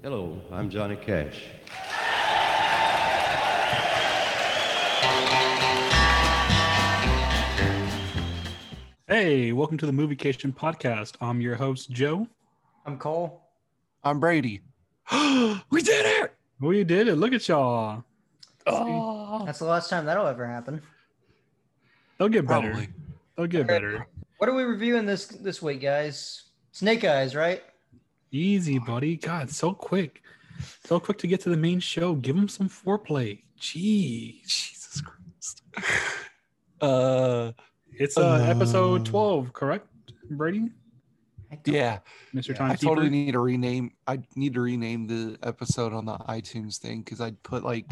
Hello, I'm Johnny Cash. Hey, welcome to the Moviecation Podcast. I'm your host, Joe. I'm Cole. I'm Brady. We did it! We did it. Look at y'all. Oh. That's the last time that'll ever happen. They'll get better. Probably. They'll get better. What are we reviewing this week, guys? Snake Eyes, right? Easy, buddy. God, so quick to get to the main show. Give them some foreplay. Gee, Jesus Christ. It's episode 12, correct, Brady? Yeah, Mr. Timekeeper. I totally need to rename. I need to rename the episode on the iTunes thing because I'd put like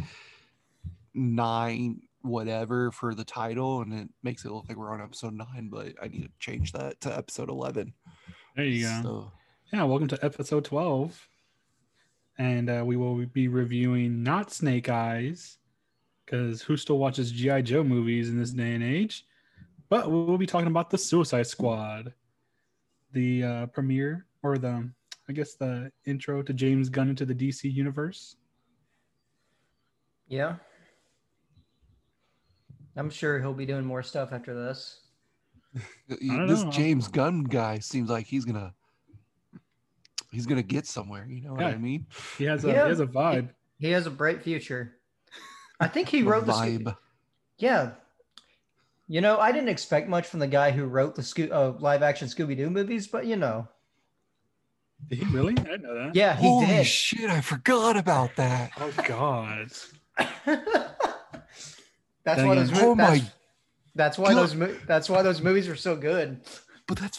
9 whatever for the title, and it makes it look like we're on episode 9. But I need to change that to episode 11. There you go. So, yeah, welcome to episode 12, and we will be reviewing not Snake Eyes, because who still watches G.I. Joe movies in this day and age? But we'll be talking about The Suicide Squad, the premiere, or the intro to James Gunn into the DC universe. Yeah. I'm sure he'll be doing more stuff after this. This James Gunn guy seems like he's gonna... He's going to get somewhere, you know what I mean? He has a vibe. He has a bright future. I think he wrote the vibe. Yeah. You know, I didn't expect much from the guy who wrote the live-action Scooby-Doo movies, but you know. Did he really? I didn't know that. Yeah, he did. Holy shit, I forgot about that. Oh, God. That's why those movies are so good. But that's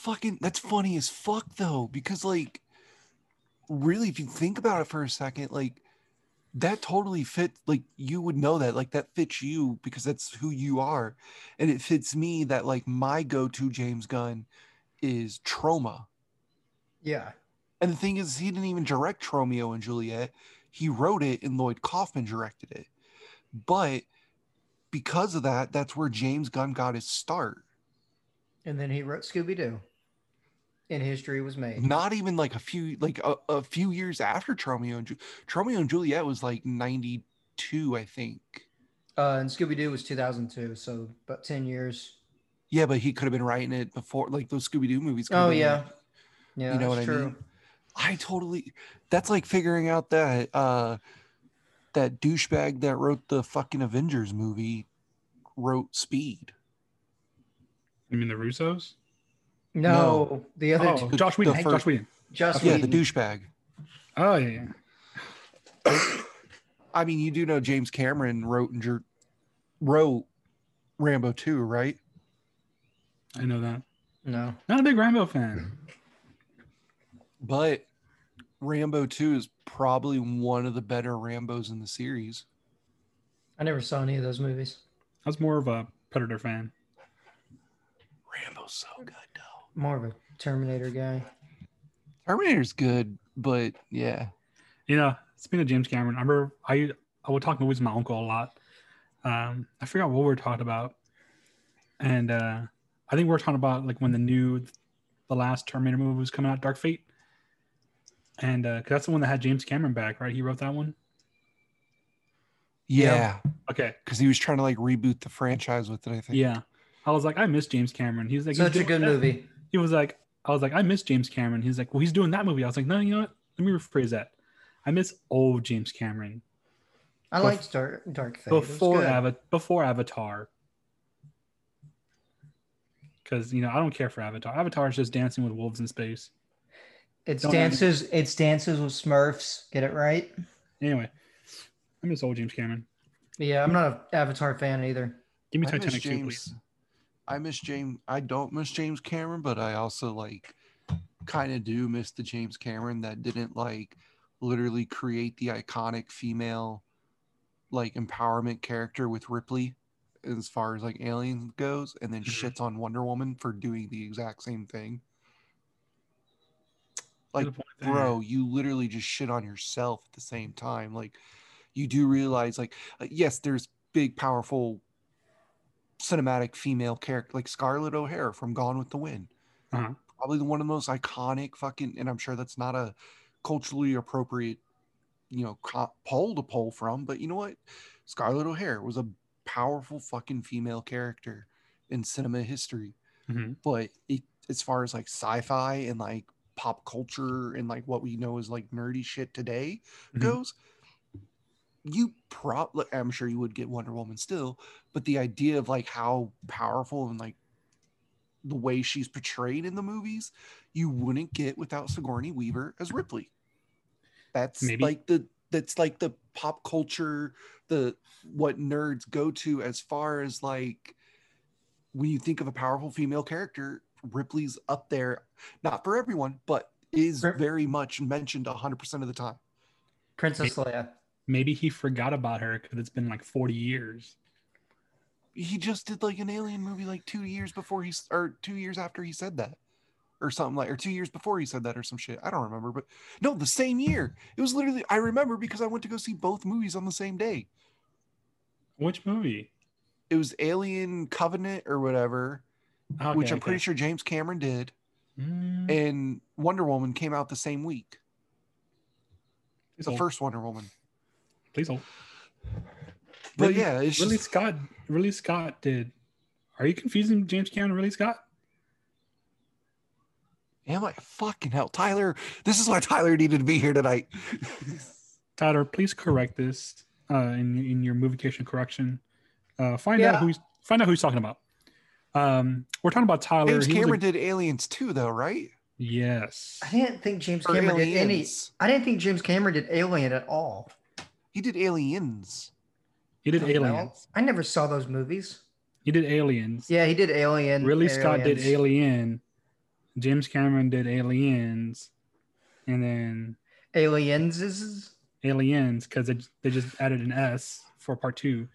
funny as fuck, though, because like, really, if you think about it for a second, like that totally fits. Like you would know that, like that fits you because that's who you are, and it fits me that like my go-to James Gunn is Troma. Yeah, and the thing is, he didn't even direct Tromeo and Juliet. He wrote it, and Lloyd Kaufman directed it. But because of that, that's where James Gunn got his start. And then he wrote Scooby-Doo. And history was made. Not even like a few years after Tromeo and Juliet was like 92, I think. And Scooby-Doo was 2002, so about 10 years. Yeah, but he could have been writing it before, like those Scooby-Doo movies. Oh yeah, like, yeah. You know what I mean? I totally. That's like figuring out that that douchebag that wrote the fucking Avengers movie wrote Speed. You mean the Russos? No, the other two. Joss Whedon. The douchebag. Oh, yeah. I mean, you do know James Cameron wrote Rambo 2, right? I know that. No. Not a big Rambo fan. But Rambo 2 is probably one of the better Rambos in the series. I never saw any of those movies. I was more of a Predator fan. Rambo's so good, though. More of a Terminator guy. Terminator's good, but yeah. You know, speaking of James Cameron, I remember I would talk movies with my uncle a lot. I forgot what we were talking about. And I think we were talking about like when the last Terminator movie was coming out, Dark Fate. And cause that's the one that had James Cameron back, right? He wrote that one? Yeah. Okay. Because he was trying to like reboot the franchise with it, I think. Yeah. I was like, I miss James Cameron. He was like, such a good movie. He was like, I was like, I miss James Cameron. He's like, well, he's doing that movie. I was like, no, you know what? Let me rephrase that. I miss old James Cameron. I liked Dark Fate before Avatar. Because you know, I don't care for Avatar. Avatar is just dancing with wolves in space. It's dances with Smurfs. Get it right. Anyway, I miss old James Cameron. Yeah, I'm not an Avatar fan either. Give me Titanic 2, please. I don't miss James Cameron, but I also like kind of do miss the James Cameron that didn't like literally create the iconic female like empowerment character with Ripley as far as like Aliens goes, and then shits on Wonder Woman for doing the exact same thing. Like, bro, you literally just shit on yourself at the same time. Like, you do realize, like, yes, there's big, powerful cinematic female character like Scarlett O'Hara from Gone with the Wind, probably one of the most iconic fucking, and I'm sure that's not a culturally appropriate, you know, poll to pull from. But you know what? Scarlett O'Hara was a powerful fucking female character in cinema history. Mm-hmm. But it, as far as like sci-fi and like pop culture and like what we know is like nerdy shit today mm-hmm. goes, you probably, I'm sure you would get Wonder Woman still, but the idea of like how powerful and like the way she's portrayed in the movies, you wouldn't get without Sigourney Weaver as Ripley. That's maybe like the, that's like the pop culture, the what nerds go to as far as like when you think of a powerful female character, Ripley's up there, not for everyone, but is very much mentioned 100% of the time. Princess Leia. Maybe he forgot about her because it's been like 40 years. He just did like an Alien movie like 2 years before he, or 2 years after he said that, or something like, or 2 years before he said that or some shit. I don't remember, but no, the same year. It was literally, I remember because I went to go see both movies on the same day. Which movie? It was Alien Covenant or whatever, okay, which I'm pretty sure James Cameron did. Mm. And Wonder Woman came out the same week. It's the first Wonder Woman. Please hold. But Ridley, yeah, it's Ridley Scott. Ridley Scott did. Are you confusing James Cameron and Ridley Scott? Am I? Fucking hell, Tyler. This is why Tyler needed to be here tonight. Tyler, please correct this in your movication correction. Find out who he's talking about. We're talking about Tyler. James Cameron did Aliens too, though, right? Yes. I didn't think James Cameron did any. I didn't think James Cameron did Alien at all. He did Aliens. He did Aliens. I never saw those movies. He did Aliens. Yeah, he did Alien. Ridley Scott did Alien. James Cameron did Aliens. And then... Aliens, because they just added an S for part two.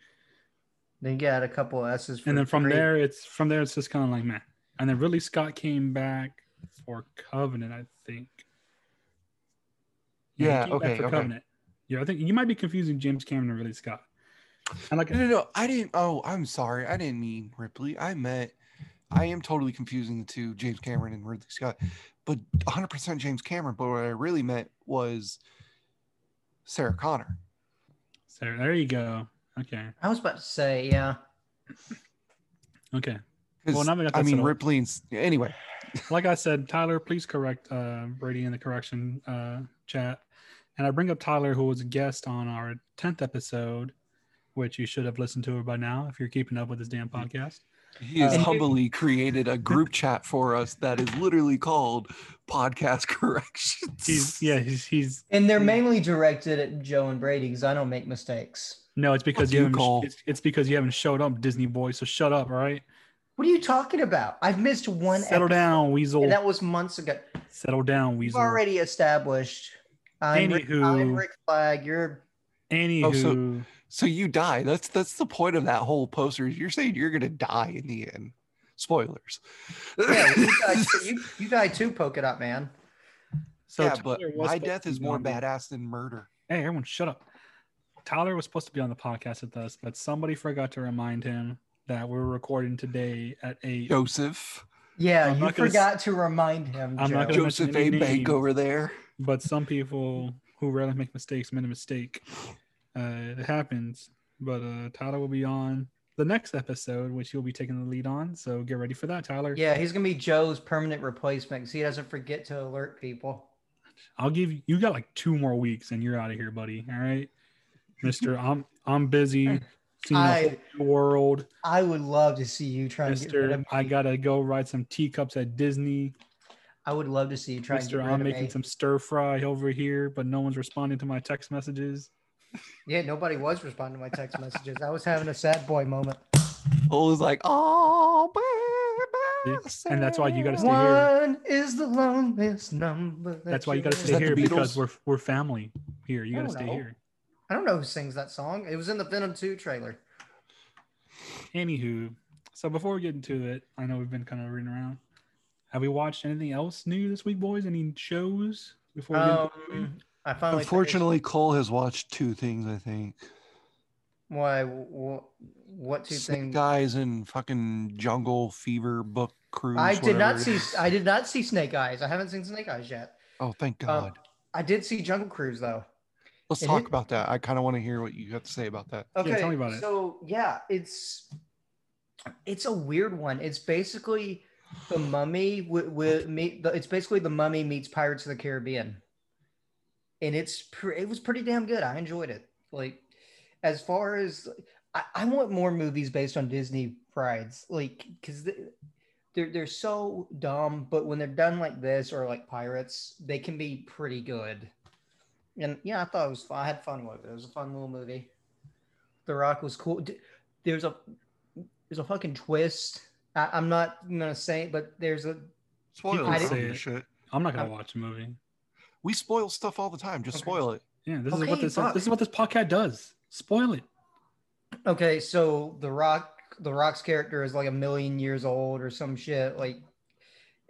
They got a couple of S's. And then from there, it's just kind of like, man. And then Ridley Scott came back for Covenant, I think. Yeah, okay, Covenant. Yeah, I think you might be confusing James Cameron and Ridley Scott. And like, no, I didn't. Oh, I'm sorry. I didn't mean Ripley. I am totally confusing the two, James Cameron and Ridley Scott. But 100% James Cameron. But what I really meant was Sarah Connor. So there you go. Okay. I was about to say, yeah. Okay. Well, now we got that Ripley. Anyway. Like I said, Tyler, please correct Brady in the correction chat. And I bring up Tyler, who was a guest on our 10th episode, which you should have listened to by now if you're keeping up with this damn podcast. He has humbly created a group chat for us that is literally called Podcast Corrections. He's and they're mainly directed at Joe and Brady because I don't make mistakes. No, it's because because you haven't showed up, Disney boy. So shut up, all right? What are you talking about? I've missed one. Settle down, Weasel. And that was months ago. Settle down, Weasel. We've already established. I'm Rick Flag. You're anywho. Oh, so you die. That's the point of that whole poster. You're saying you're gonna die in the end. Spoilers. Yeah, you die too, Polka Dot Man. So yeah, but my death is more badass than murder. Hey, everyone, shut up. Tyler was supposed to be on the podcast with us, but somebody forgot to remind him that we're recording today at 8. Joseph. Yeah, you forgot to remind him. I'm not Joseph A. Bank over there. But some people who rarely make mistakes made a mistake. It happens. But Tyler will be on the next episode, which he'll be taking the lead on. So get ready for that, Tyler. Yeah, he's going to be Joe's permanent replacement because he doesn't forget to alert people. I'll give you... You got like 2 more weeks and you're out of here, buddy. All right? Mr. I'm busy. Seeing the whole world. I would love to see you try to get rid of me. I got to go ride some teacups at Disney. I would love to see you try to. I'm making some stir fry over here, but no one's responding to my text messages. Yeah, nobody was responding to my text messages. I was having a sad boy moment. I was like, oh, baby. And that's why you got to stay here. One is the loneliest number. That's why you got to stay here because we're family here. You got to stay here. I don't know who sings that song. It was in the Venom 2 trailer. Anywho, so before we get into it, I know we've been kind of running around. Have we watched anything else new this week, boys? Any shows before? Unfortunately, Cole has watched 2 things, I think. Why? What 2 things? Snake Eyes and fucking Jungle Fever book cruise. I did not see Snake Eyes. I haven't seen Snake Eyes yet. Oh, thank God. I did see Jungle Cruise though. Let's talk about that. I kind of want to hear what you have to say about that. Okay, yeah, tell me about it. So yeah, it's a weird one. It's basically The Mummy it's basically The Mummy meets Pirates of the Caribbean, and it was pretty damn good. I enjoyed it. Like, as far as I want more movies based on Disney rides, like, because they're so dumb, but when they're done like this or like Pirates, they can be pretty good. And yeah, I thought it was fun. I had fun with it. It was a fun little movie. The Rock was cool. There's a fucking twist. I'm not gonna say it, but there's a spoil. I'm not gonna watch the movie. We spoil stuff all the time. Just spoil it. Yeah, this is what this podcast does. Spoil it. Okay, so The Rock's character is like 1 million years old or some shit. Like,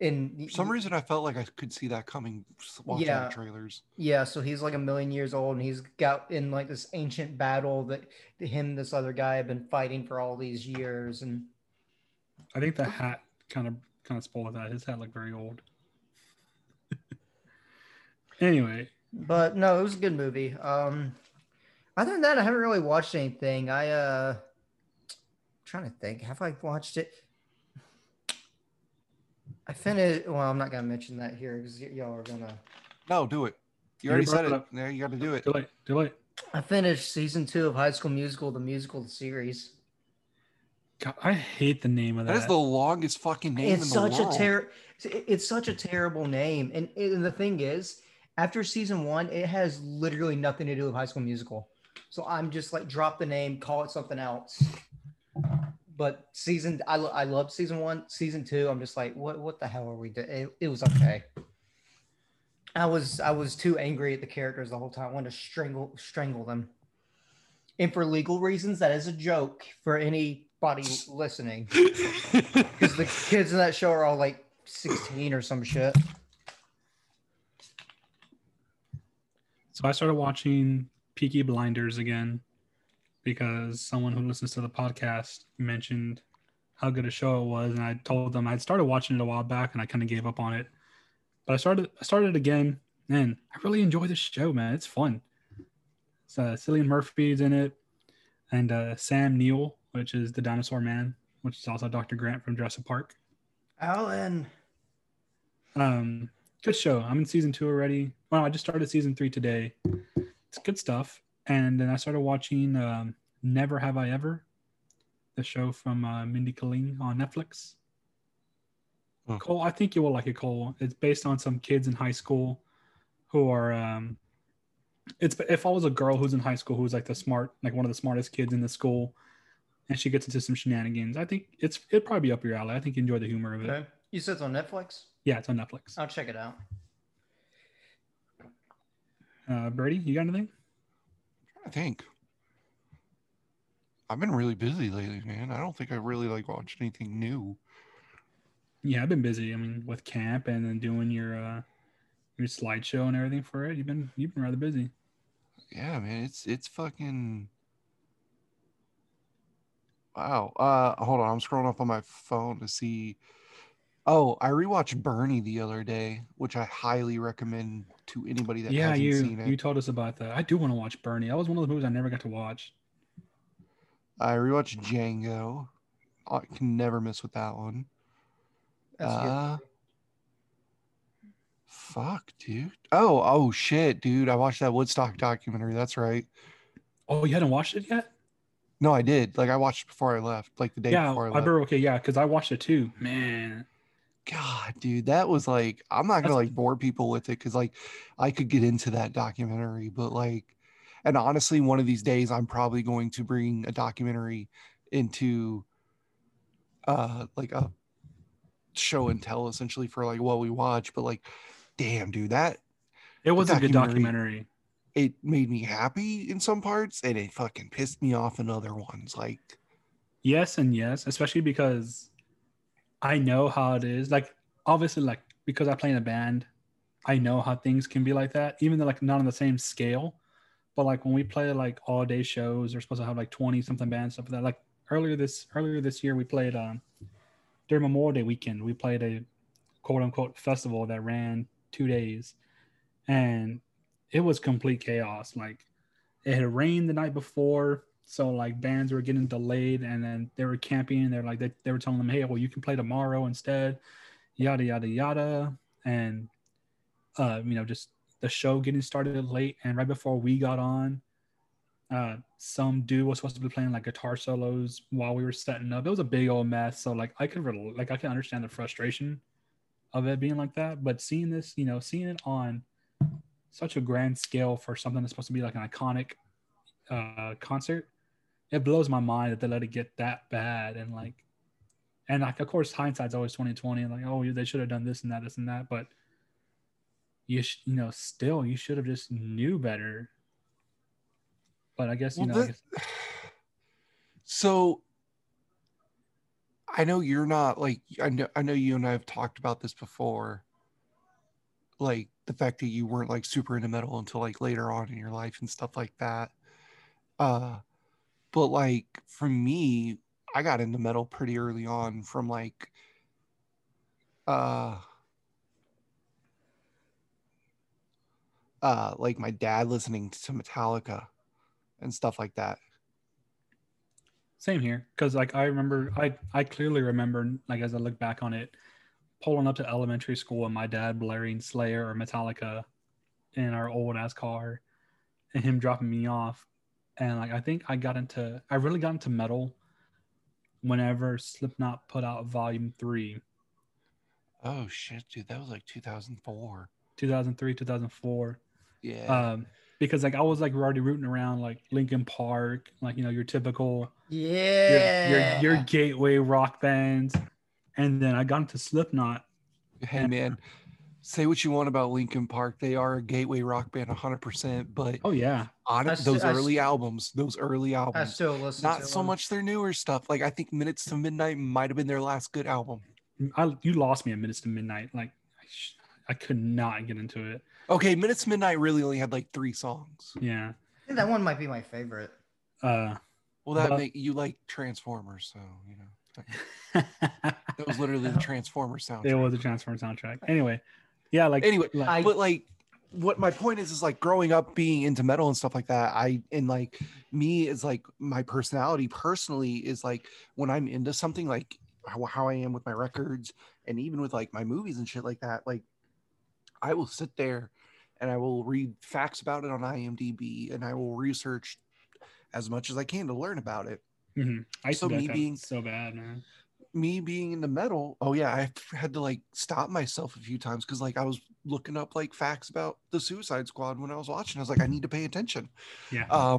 in some reason, I felt like I could see that coming watching the trailers. Yeah, so he's like 1 million years old, and he's got in like this ancient battle that him and this other guy have been fighting for all these years. And I think the hat kind of spoiled that. His hat looked very old. Anyway, but no, it was a good movie. Other than that, I haven't really watched anything. I'm trying to think. Have I watched it? I finished. Well, I'm not gonna mention that here because y'all are gonna. No, do it. You already said it. Now you got to do it. Do it. I finished season 2 of High School Musical, the musical series. God, I hate the name of that. That is the longest fucking name in the world. It's such a terrible name, and the thing is, after season 1, it has literally nothing to do with High School Musical. So I'm just like, drop the name, call it something else. But I love season 1. Season 2, I'm just like, what the hell are we doing? It was okay. I was too angry at the characters the whole time. I wanted to strangle them. And for legal reasons, that is a joke for anybody listening. Because the kids in that show are all like 16 or some shit. So I started watching Peaky Blinders again because someone who listens to the podcast mentioned how good a show it was, and I told them I'd started watching it a while back and I kind of gave up on it. But I started it again, and I really enjoy this show, man. It's fun. So Cillian Murphy's in it, and Sam Neill, which is the dinosaur man, which is also Dr. Grant from Jurassic Park. Alan. Good show. I'm in season 2 already. Well, I just started season 3 today. It's good stuff. And then I started watching Never Have I Ever, the show from Mindy Kaling on Netflix. Oh. Cole, I think you will like it, Cole. It's based on some kids in high school who are it follows a girl who's in high school who's like one of the smartest kids in the school, and she gets into some shenanigans. I think it'd probably be up your alley. I think you enjoy the humor of it. Okay. You said it's on Netflix? Yeah, it's on Netflix. I'll check it out. Brady, you got anything? I think I've been really busy lately, man. I don't think I really like watched anything new. Yeah, I've been busy. I mean, with camp and then doing your slideshow and everything for it. You've been rather busy. Yeah, man. It's fucking wow. Hold on, I'm scrolling up on my phone to see. Oh, I rewatched Bernie the other day, which I highly recommend to anybody that hasn't seen it. Yeah, you told us about that. I do want to watch Bernie. That was one of the movies I never got to watch. I rewatched Django. I can never miss with that one. That's good. Fuck, dude. Oh, shit, dude. I watched that Woodstock documentary. That's right. Oh, you hadn't watched it yet? No, I did. Like, I watched before I left. Like, the day before I left. Because I watched it too. Man. God, dude, that was like, I'm not gonna like bore people with it because like I could get into that documentary, but like, and honestly, one of these days I'm probably going to bring a documentary into like a show and tell essentially for like what we watch. But like, damn, dude, it was a good documentary. It made me happy in some parts, and it fucking pissed me off in other ones. Like, yes, especially because I know how it is. Like, obviously, like, because I play in a band, I know how things can be like that, even though like not on the same scale. But like when we play like all day shows, we're supposed to have like 20 something bands, stuff like that. Like earlier this year, we played during Memorial Day weekend, we played a quote unquote festival that ran 2 days, and it was complete chaos. Like, it had rained the night before, so like bands were getting delayed, and then they were camping, and they're like, they were telling them, hey, well, you can play tomorrow instead, yada yada yada. And you know, just the show getting started late. And right before we got on, some dude was supposed to be playing like guitar solos while we were setting up. It was a big old mess. So like I can understand the frustration of it being like that. But seeing this, you know, seeing it on such a grand scale for something that's supposed to be like an iconic concert, it blows my mind that they let it get that bad. And like, of course hindsight's always 20/20, and like, oh, they should have done this and that, this and that. But you should have just knew better. But I guess, So I know you're not like, I know you and I have talked about this before. Like the fact that you weren't like super into metal until like later on in your life and stuff like that. But like for me, I got into metal pretty early on from like, my dad listening to Metallica and stuff like that. Same here, because like I remember, I clearly remember, like as I look back on it, pulling up to elementary school and my dad blaring Slayer or Metallica in our old ass car, and him dropping me off. And like I really got into metal whenever Slipknot put out Volume 3. Oh shit, dude, that was like 2004. Yeah. Because like I was like already rooting around like Linkin Park, like, you know, your typical your gateway rock bands. And then I got into Slipknot. Hey man, say what you want about Linkin Park, they are a gateway rock band 100%, but oh yeah, those early albums I still listen to. Not so much their newer stuff. Like I think Minutes to Midnight might have been their last good album. You lost me at Minutes to Midnight. Like I could not get into it. Okay, Minutes to Midnight really only had like 3 songs. Yeah. I think that one might be my favorite. You like Transformers, so, you know. That was literally the Transformers soundtrack. It was a Transformers soundtrack. Anyway, yeah, like... Anyway, but like, what my point is like growing up being into metal and stuff like that, my personality personally is like, when I'm into something, like how I am with my records and even with like my movies and shit like that, like, I will sit there and I will read facts about it on IMDb, and I will research as much as I can to learn about it. Mm-hmm. Me being into metal, oh yeah, I had to like stop myself a few times because like I was looking up like facts about the Suicide Squad when I was watching. I was like, I need to pay attention. Yeah.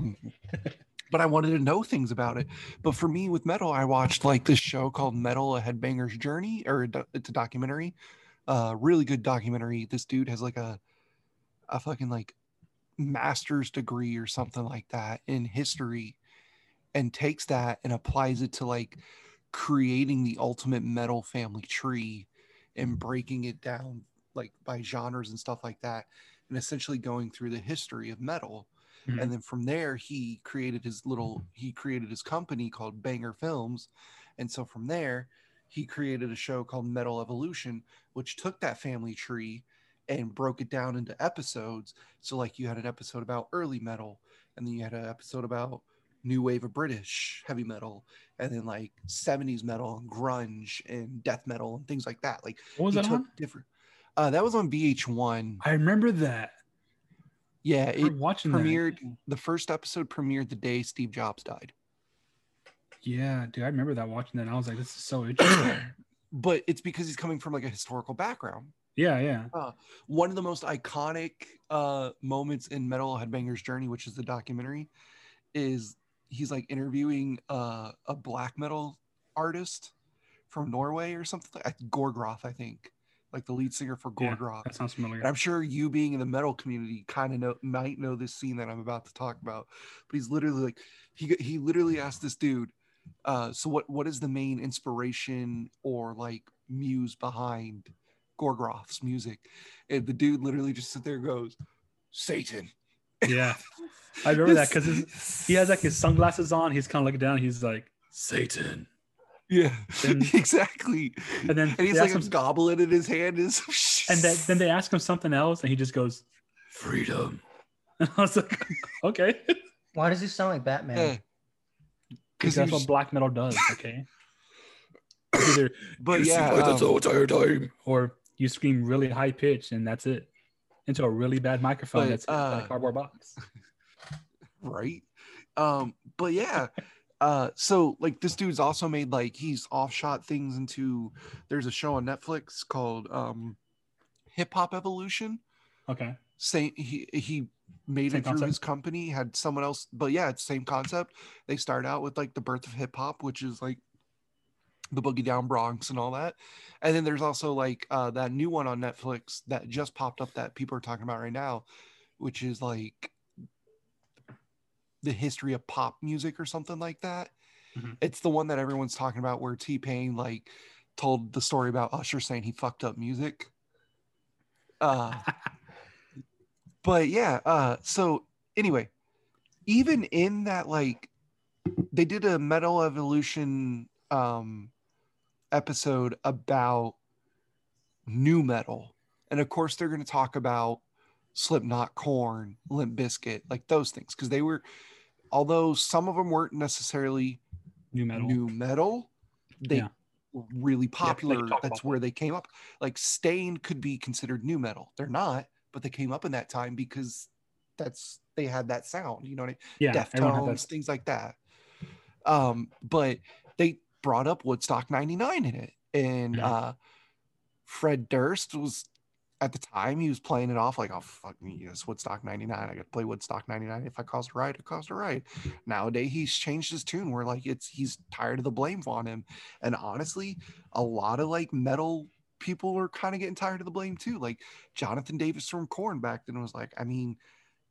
But I wanted to know things about it. But for me with metal, I watched like this show called Metal, A Headbanger's Journey, or it's a documentary. Really good documentary. This dude has like a fucking like master's degree or something like that in history, and takes that and applies it to like creating the ultimate metal family tree and breaking it down like by genres and stuff like that, and essentially going through the history of metal. Mm-hmm. And then from there, he created his company called Banger Films. And so from there, he created a show called Metal Evolution, which took that family tree and broke it down into episodes. So like you had an episode about early metal, and then you had an episode about new wave of British heavy metal, and then like 70s metal and grunge and death metal and things like that. Like what was that on? That was on VH1. I remember that. Yeah, it premiered. That. The first episode premiered the day Steve Jobs died. Yeah, dude, I remember that, watching that, and I was like, this is so interesting. But it's because he's coming from like a historical background. Yeah, yeah. One of the most iconic moments in Metal Headbanger's Journey, which is the documentary, is he's like interviewing a black metal artist from Norway or something, Gorgoroth, I think, like the lead singer for Gorgoroth. Yeah, that sounds familiar. And I'm sure you being in the metal community kind of might know this scene that I'm about to talk about. But he's literally like, he literally asked this dude, so what is the main inspiration or like muse behind Gorgoroth's music? And the dude literally just sit there and goes, Satan. Yeah, I remember that, because he has like his sunglasses on, he's kind of looking down, he's like, Satan. Yeah, and, exactly. And then and he's like a goblet in his hand, and then they ask him something else, and he just goes, freedom. And I was like, okay. Why does he sound like Batman? Because that's what black metal does, okay? Either but yeah, that's the entire time, or you scream really high pitch and that's it, into a really bad microphone but, that's a cardboard box, right? But yeah, so like this dude's also made like he's offshot things into. There's a show on Netflix called Hip Hop Evolution. Okay, same. He made same it through concept. His company had someone else, but yeah, it's the same concept. They start out with like the birth of hip hop, which is like the Boogie Down Bronx and all that. And then there's also like that new one on Netflix that just popped up that people are talking about right now, which is like the history of pop music or something like that. Mm-hmm. It's the one that everyone's talking about where T-Pain like told the story about Usher saying he fucked up music. But yeah, so anyway, even in that, like they did a Metal Evolution episode about new metal, and of course they're going to talk about Slipknot, Korn, Limp Bizkit, like those things, because they were, although some of them weren't necessarily new metal, they were really popular. That's where they came up. Like Stain could be considered new metal. They're not, but they came up in that time because that's they had that sound. You know what I mean? Yeah, Deftones, things like that. But they brought up Woodstock 99 in it, and Fred Durst was at the time, he was playing it off like, oh fuck me, it's Woodstock 99, I gotta play Woodstock 99, if I caused a riot, it caused a riot. Nowadays he's changed his tune where like he's tired of the blame on him, and honestly a lot of like metal people are kind of getting tired of the blame too. Like Jonathan Davis from Korn back then was like, I mean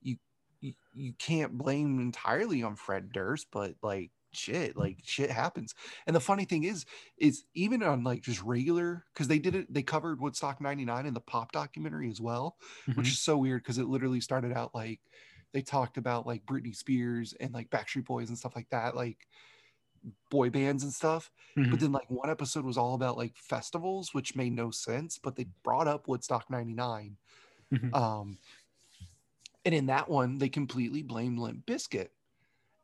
you can't blame entirely on Fred Durst, but like shit happens. And the funny thing is even on like just regular, because they covered Woodstock 99 in the pop documentary as well, which is so weird because it literally started out like they talked about like Britney Spears and like Backstreet Boys and stuff like that, like boy bands and stuff, but then like one episode was all about like festivals, which made no sense, but they brought up Woodstock 99. And in that one they completely blamed Limp Bizkit.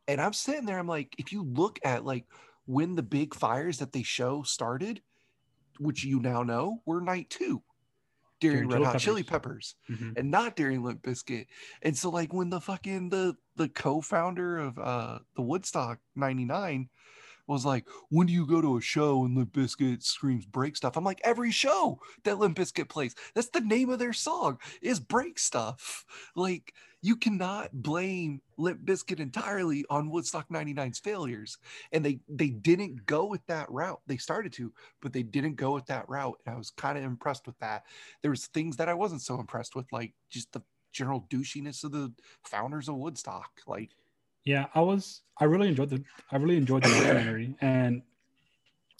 And I'm sitting there, I'm like, if you look at like when the big fires that they show started, which you now know were night two during Red Hot Chili Peppers, and not during Limp Bizkit. And so like when the fucking the co-founder of the Woodstock 99 was like, when do you go to a show and Limp Bizkit screams break stuff? I'm like, every show that Limp Bizkit plays, that's the name of their song, is break stuff. Like you cannot blame Limp Bizkit entirely on Woodstock 99's failures. And they didn't go with that route. They started to, but they didn't go with that route. And I was kind of impressed with that. There was things that I wasn't so impressed with, like just the general douchiness of the founders of Woodstock. Like, yeah, I really enjoyed the documentary, and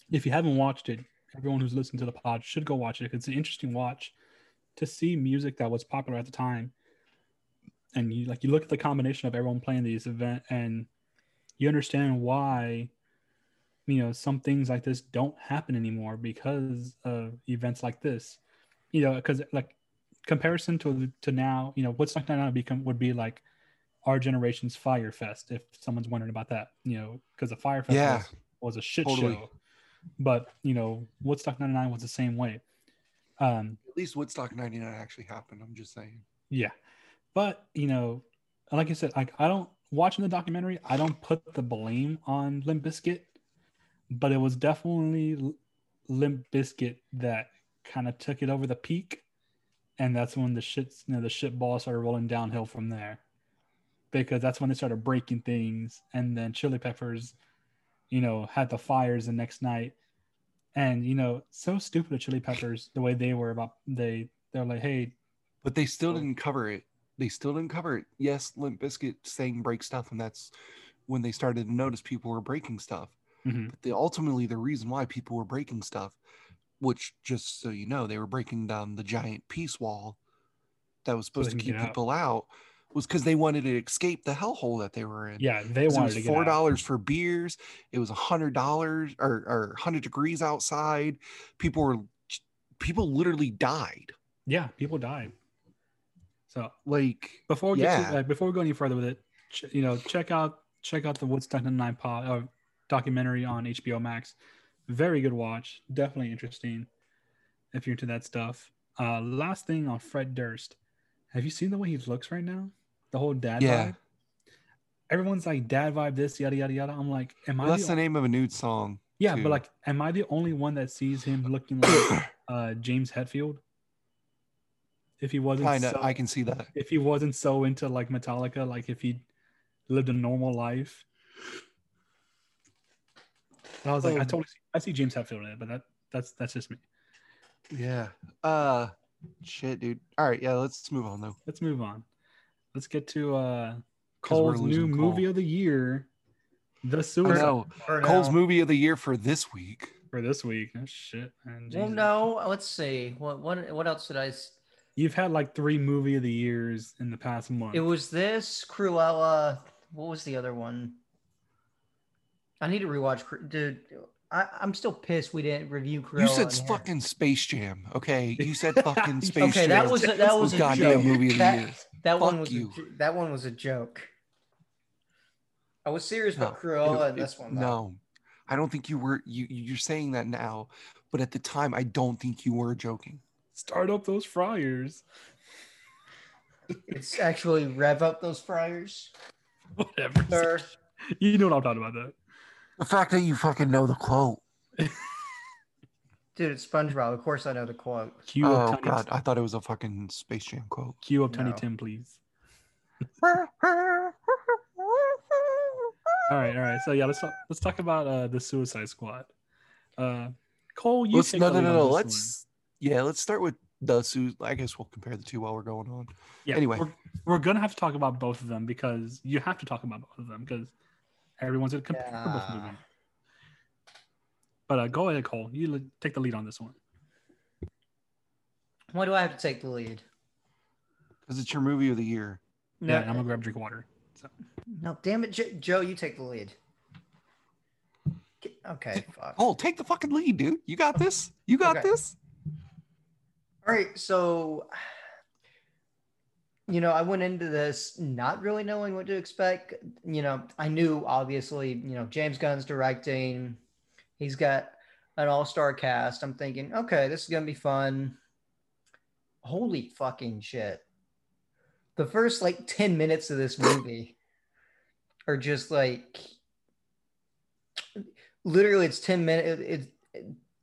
if you haven't watched it, everyone who's listened to the pod should go watch it. It's an interesting watch to see music that was popular at the time, and you look at the combination of everyone playing these events, and you understand why some things like this don't happen anymore because of events like this. Because like comparison to now, Woodstock 99 would be like our generation's Fyre Fest, if someone's wondering about that, because the Fyre Fest was a shit show. But Woodstock 99 was the same way. At least Woodstock 99 actually happened. I'm just saying. Yeah, but like I said, I don't, watching the documentary, I don't put the blame on Limp Bizkit, but it was definitely Limp Bizkit that kind of took it over the peak, and that's when the shit ball started rolling downhill from there. Because that's when they started breaking things, and then Chili Peppers, had the fires the next night, and so stupid of Chili Peppers the way they were about they're like, hey, but they still didn't cover it. They still didn't cover it. Yes, Limp Bizkit sang break stuff, and that's when they started to notice people were breaking stuff. But ultimately the reason why people were breaking stuff, which just so you know, they were breaking down the giant peace wall that was supposed to keep people out. Was because they wanted to escape the hellhole that they were in. Yeah, they wanted to get out. It was $4 for beers. It was $100 or 100 degrees outside. People literally died. Yeah, people died. So like before we get to, before we go any further with it, check out the Woodstock '99 documentary on HBO Max. Very good watch, definitely interesting if you're into that stuff. Last thing on Fred Durst, have you seen the way he looks right now? The whole dad vibe. Everyone's like dad vibe, this yada yada yada. I'm like, am I? That's the name of a nude song. Yeah, too. But like, am I the only one that sees him looking like James Hetfield? If he wasn't, I can see that. If he wasn't so into like Metallica, like if he lived a normal life. And I was like, I see James Hetfield in it, but that's just me. Yeah. Shit, dude. All right, yeah, let's move on though. Let's move on. Let's get to Cole's new movie of the year, The Suicide. Cole's movie of the year for this week. Oh, shit, man. Well, no, let's see. What else did I? You've had like 3 movie of the years in the past month. It was this, Cruella. What was the other one? I need to rewatch, dude. I'm still pissed we didn't review Cruella. You said fucking Space Jam, okay? You said fucking Space Jam. Okay, that was a goddamn joke. Movie of the year. That one was a joke. I was serious about Cruella and this one. Though. No, I don't think you were. You're saying that now, but at the time, I don't think you were joking. Start up those fryers. It's actually rev up those fryers. Whatever. Sir. You know what I'm talking about, though. The fact that you fucking know the quote. Dude, it's SpongeBob. Of course I know the quote. Oh, God. I thought it was a fucking Space Jam quote. Cue up Tiny Tim, please. All right. So, yeah, let's talk about The Suicide Squad. Cole, you take the lead on this one. Let's start with I guess we'll compare the two while we're going on. Yeah, anyway, we're gonna have to talk about both of them because you have to talk about both of them because everyone's gonna compare both of them. But go ahead, Cole. You take the lead on this one. Why do I have to take the lead? Because it's your movie of the year. No, and I'm gonna grab a drink of water. So. No, damn it, Joe, you take the lead. Okay. Fuck. Oh, take the fucking lead, dude. You got this. All right, so, I went into this not really knowing what to expect. I knew, obviously, James Gunn's directing. He's got an all-star cast. I'm thinking, okay, this is going to be fun. Holy fucking shit. The first, 10 minutes of this movie are just, literally, it's 10 minutes.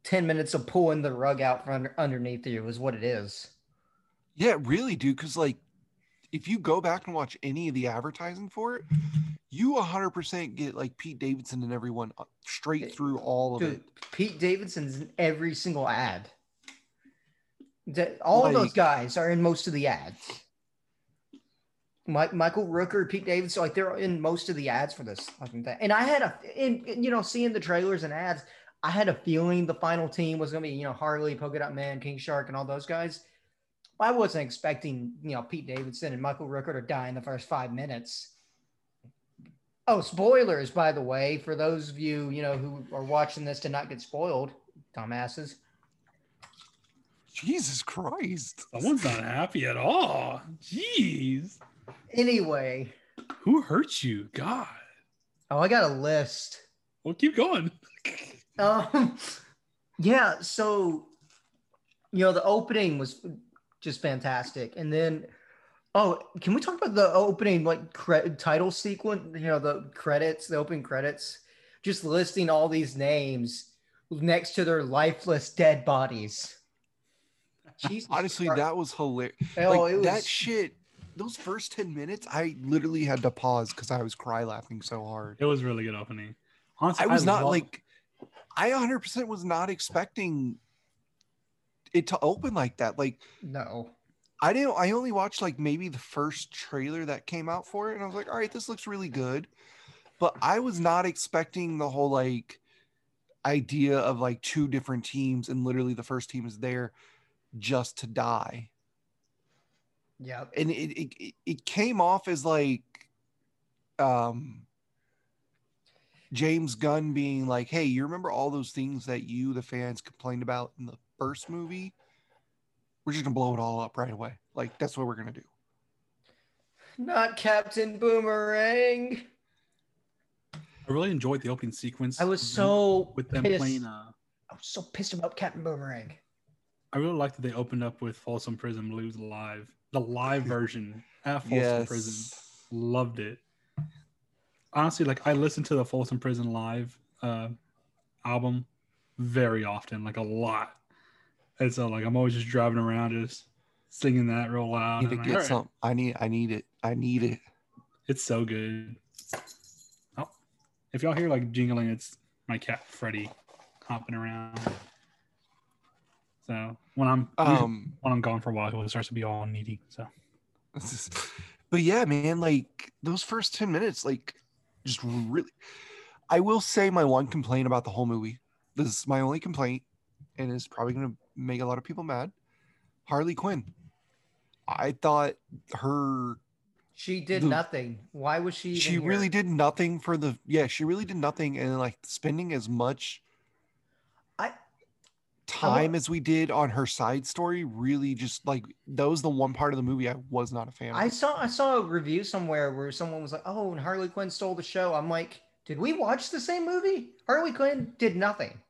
10 minutes of pulling the rug out from underneath you is what it is. Yeah, really, dude. Because, if you go back and watch any of the advertising for it, you 100% get, Pete Davidson and everyone straight through all of it. Pete Davidson's in every single ad. All of those guys are in most of the ads. Michael Rooker, Pete Davidson, they're in most of the ads for this fucking thing. And I had seeing the trailers and ads, I had a feeling the final team was going to be, Harley, Polka Dot Man, King Shark, and all those guys. I wasn't expecting, Pete Davidson and Michael Rooker to die in the first 5 minutes. Oh, spoilers, by the way, for those of you, who are watching this to not get spoiled, dumbasses. Jesus Christ. Someone's not happy at all. Jeez. Anyway. Who hurt you? God. Oh, I got a list. Well, keep going. So, the opening was just fantastic. And then, can we talk about the opening, title sequence, the credits, the opening credits, just listing all these names next to their lifeless dead bodies. Jesus Honestly, Christ. That was hilarious. That shit, those first 10 minutes, I literally had to pause because I was cry laughing so hard. It was really good opening. Honestly, I 100% was not expecting it to open like that. No, I didn't. I only watched maybe the first trailer that came out for it, and I was like, "All right, this looks really good," but I was not expecting the whole idea of 2 different teams, and literally the first team is there just to die. Yeah, and it came off as James Gunn being hey, you remember all those things that you, the fans, complained about in the first movie? We're just going to blow it all up right away. That's what we're going to do. Not Captain Boomerang. I really enjoyed the opening sequence. I was so with them pissed. Playing. I was so pissed about Captain Boomerang. I really liked that they opened up with Folsom Prison Blues live, the live version at Folsom Prison. Loved it. Honestly, like I listened to the Folsom Prison live album very often, like a lot. And so, like I'm always just driving around, just singing that real loud. I need to get some. I need it. It's so good. Oh, if y'all hear like jingling, it's my cat Freddie hopping around. So when I'm gone for a while, it starts to be all needy. So, but yeah, man, like those first 10 minutes, like just really. I will say my one complaint about the whole movie. This is my only complaint, and it's probably going to make a lot of people mad. Harley Quinn. I thought she did nothing. Why was she? She really did nothing for the. Yeah, she really did nothing, and like spending as much. Time as we did on her side story really just like that was the one part of the movie I was not a fan of. I saw a review somewhere where someone was like, oh, and Harley Quinn stole the show. I'm like, did we watch the same movie? Harley Quinn did nothing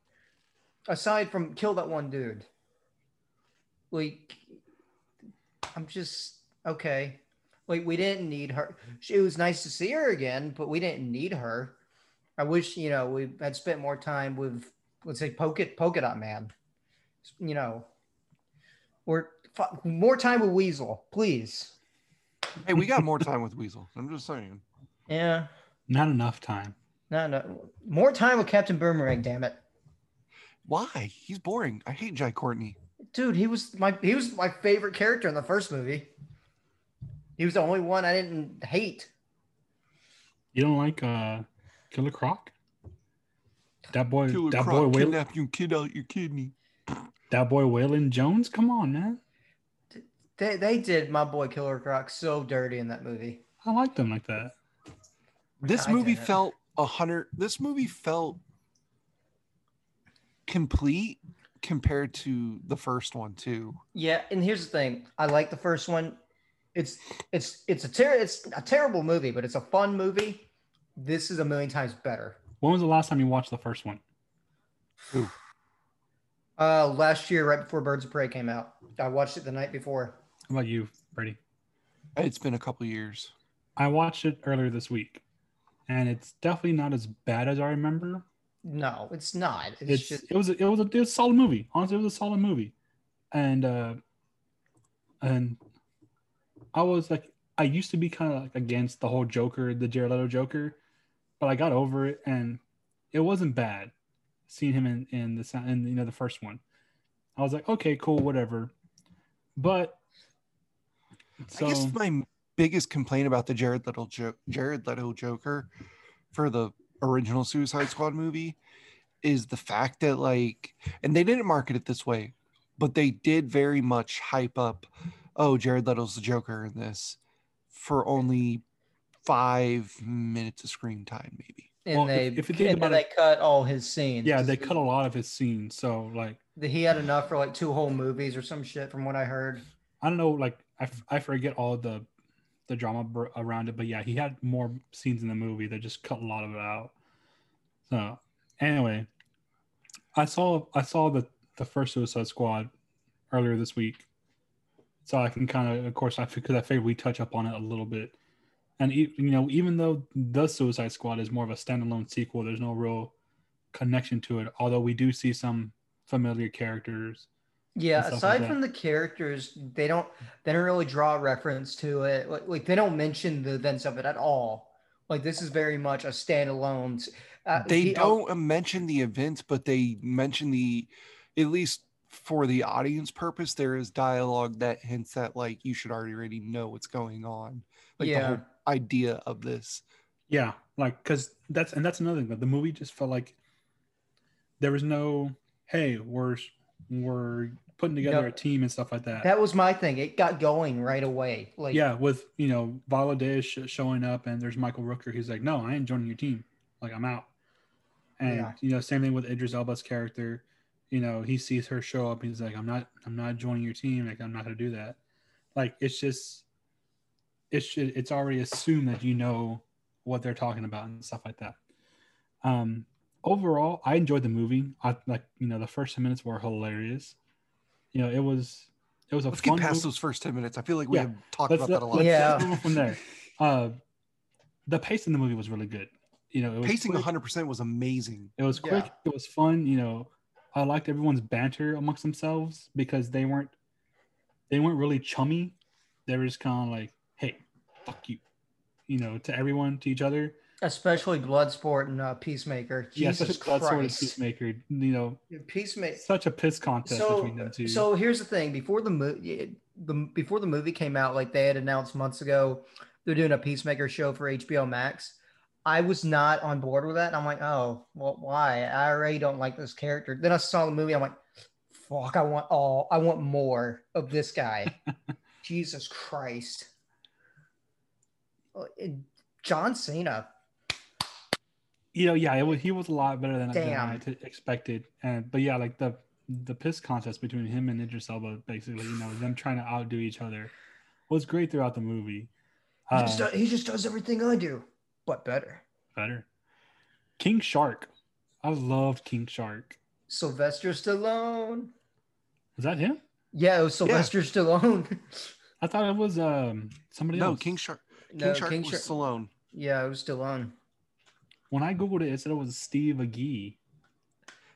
aside from kill that one dude. Like I'm just okay, like we didn't need her. It was nice to see her again, but we didn't need her. I wish, you know, we had spent more time with, let's say, Polka Dot Man. You know, or more time with Weasel, please. Hey, we got more time with Weasel. I'm just saying. Yeah. Not enough time. No. More time with Captain Boomerang, damn it. Why? He's boring. I hate Jai Courtney. Dude, he was my favorite character in the first movie. He was the only one I didn't hate. You don't like Killer Croc? That boy kidnapped you, kid out your kidney. That boy Waylon Jones, come on, man. They did my boy Killer Croc so dirty in that movie. I liked them like that. This movie felt complete compared to the first one too. Yeah, and here's the thing: I like the first one. It's a terrible movie, but it's a fun movie. This is 1,000,000 times better. When was the last time you watched the first one? Ooh. Last year, right before Birds of Prey came out. I watched it the night before. How about you, Brady? It's been a couple years. I watched it earlier this week, and it's definitely not as bad as I remember. No, it's not. It was a solid movie. Honestly, it was a solid movie, and I was like, I used to be kind of like against the whole Joker, the Jared Leto Joker, but I got over it, and it wasn't bad. Seen him in the first one, I was like, okay, cool, whatever. But so, I guess my biggest complaint about the Jared Leto Joker for the original Suicide Squad movie is the fact that like, and they didn't market it this way, but they did very much hype up, oh, Jared Leto's the Joker in this, for only 5 minutes of screen time, maybe. And they cut all his scenes. Yeah, they cut a lot of his scenes. So like he had enough for like 2 whole movies or some shit from what I heard. I don't know, like I forget all the drama around it, but yeah, he had more scenes in the movie. They just cut a lot of it out. So anyway, I saw the first Suicide Squad earlier this week, so I can kind of course I figured we touch up on it a little bit. And, you know, even though The Suicide Squad is more of a standalone sequel, there's no real connection to it, although we do see some familiar characters. Yeah, aside from the characters, they don't really draw reference to it. Like they don't mention the events of it at all. Like, this is very much a standalone. They don't mention the events, but they mention at least for the audience purpose, there is dialogue that hints at, like, you should already know what's going on. Like, yeah. The whole idea of this, yeah, like because that's another thing, but the movie just felt like there was no, hey, we're putting together a team and stuff like that. That was my thing. It got going right away, like, yeah, with, you know, Valadez showing up, and there's Michael Rooker. He's like, no, I ain't joining your team, like, I'm out. And yeah, you know, same thing with Idris Elba's character. You know, he sees her show up, he's like, I'm not joining your team, like, I'm not gonna do that. Like, it's just it's already assumed that you know what they're talking about and stuff like that. Overall, I enjoyed the movie. The first 10 minutes were hilarious. You know, it was a fun. Let's get past those first 10 minutes. I feel like we have talked about that a lot. Yeah. From there, the pace in the movie was really good. You know, it was pacing 100% was amazing. It was quick. Yeah. It was fun. You know, I liked everyone's banter amongst themselves because they weren't really chummy. They were just kind of like, "Hey, fuck you," you know, to everyone, to each other. Especially Bloodsport and Peacemaker. Jesus Christ. Bloodsport and Peacemaker. You know, Peacemaker. Such a piss contest between them two. So here's the thing: before the movie came out, like they had announced months ago, they're doing a Peacemaker show for HBO Max. I was not on board with that. I'm like, oh, well, why? I already don't like this character. Then I saw the movie. I'm like, fuck! I want more of this guy. Jesus Christ. John Cena. You know, yeah, he was a lot better than I expected. But yeah, like the piss contest between him and Idris Elba, basically, you know, them trying to outdo each other was great throughout the movie. He just does everything I do, but better. Better. King Shark. I loved King Shark. Sylvester Stallone. Was that him? Yeah, it was Sylvester Stallone. I thought it was somebody else. No, King Shark. King Shark was Stallone. Yeah, it was Stallone. When I Googled it, it said it was Steve Agee.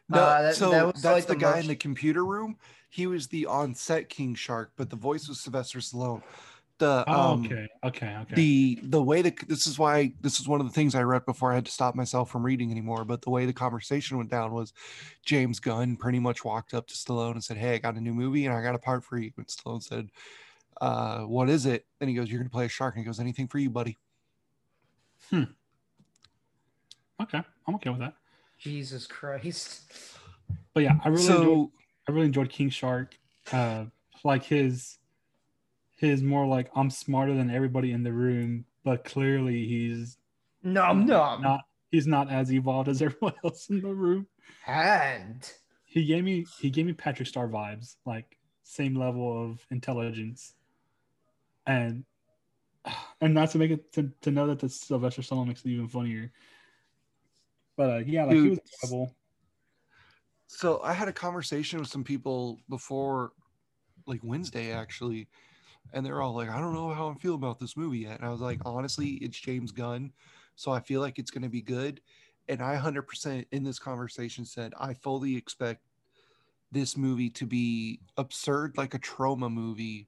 No, that's the guy in the computer room. He was the on-set King Shark, but the voice was Sylvester Stallone. Okay. The way that this is one of the things I read before I had to stop myself from reading anymore. But the way the conversation went down was James Gunn pretty much walked up to Stallone and said, "Hey, I got a new movie and I got a part for you." And Stallone said, "What is it?" And he goes, "You're gonna play a shark." And he goes, "Anything for you, buddy." Okay, I'm okay with that. Jesus Christ. But yeah, I really enjoyed King Shark. Like his more like, I'm smarter than everybody in the room, but clearly he's not as evolved as everyone else in the room. And he gave me Patrick Star vibes, like same level of intelligence. And not to make it to know that the Sylvester Stallone makes it even funnier. But yeah, like, dude, he was incredible. So I had a conversation with some people before, like Wednesday actually, and they're all like, "I don't know how I feel about this movie yet." And I was like, honestly, it's James Gunn, so I feel like it's going to be good. And I 100% in this conversation said, I fully expect this movie to be absurd, like a Troma movie,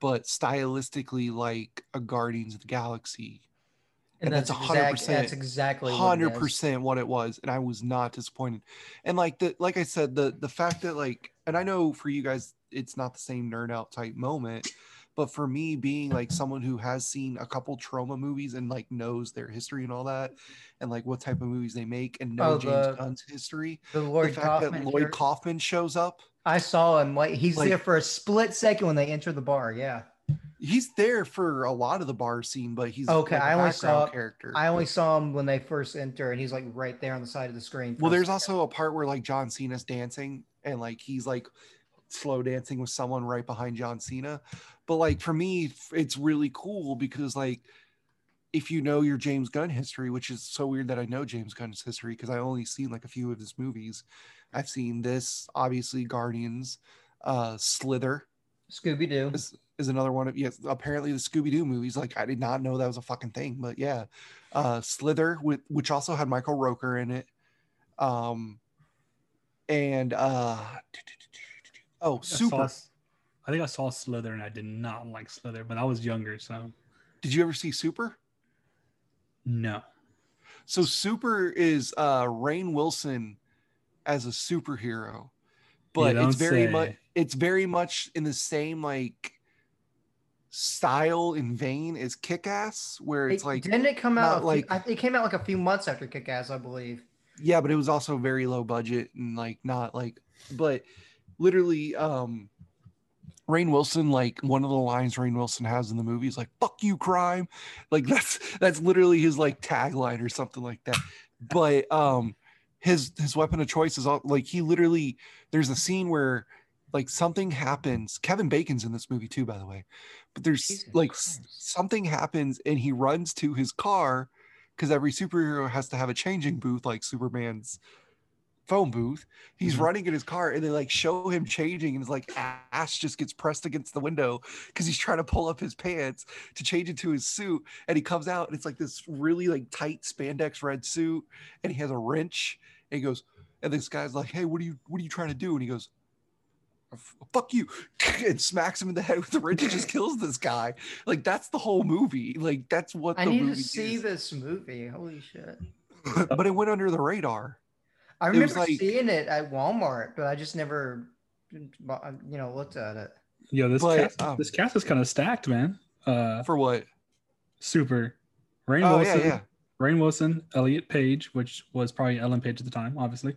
but stylistically like a Guardians of the Galaxy. And that's 100%. That's exactly 100% what it was, and I was not disappointed. And like I said, the fact that like, and I know for you guys, it's not the same nerd out type moment, but for me, being like someone who has seen a couple Troma movies and like knows their history and all that, and like what type of movies they make and know James Gunn's history, the fact that Lloyd Kaufman shows up. I saw him. Like he's like, there for a split second when they enter the bar. Yeah. He's there for a lot of the bar scene, but he's okay. Like I only saw him when they first enter, and he's like right there on the side of the screen. Well, there's also a part where like John Cena's dancing, and like he's like slow dancing with someone right behind John Cena. But like for me, it's really cool because like if you know your James Gunn history, which is so weird that I know James Gunn's history because I only seen like a few of his movies. I've seen this, obviously Guardians, Slither, Scooby-Doo. Is another one of apparently the Scooby-Doo movies. Like I did not know that was a fucking thing, but yeah, Slither, which also had Michael Rooker in it, Super. I think I saw Slither and I did not like Slither, but I was younger. So, did you ever see Super? No. So Super is Rainn Wilson as a superhero, but it's very much in the same like style and vein as Kick-Ass, where it's like, didn't it come out like, it came out like a few months after Kick-Ass, I believe. Yeah, but it was also very low budget and like not like, but literally Rainn Wilson, like one of the lines Rainn Wilson has in the movie is like, "Fuck you, crime." Like that's literally his like tagline or something like that. But his weapon of choice is all like, he literally, there's a scene where Like something happens. Kevin Bacon's in this movie too, by the way. But there's something happens and he runs to his car because every superhero has to have a changing booth, like Superman's phone booth. He's running in his car and they like show him changing and it's like ass just gets pressed against the window because he's trying to pull up his pants to change into his suit, and he comes out and it's like this really like tight spandex red suit and he has a wrench and he goes, and this guy's like, hey, what are you trying to do? And he goes, fuck you, and smacks him in the head with the wrench and just kills this guy. Like that's the whole movie. Like that's what I the need movie to see is. This movie, holy shit. But it went under the radar. I remember seeing it at Walmart, but I just never, looked at it. Yo, this cast is kind of stacked, man. For what? Super. Rainn Wilson, Elliot Page, which was probably Ellen Page at the time, obviously.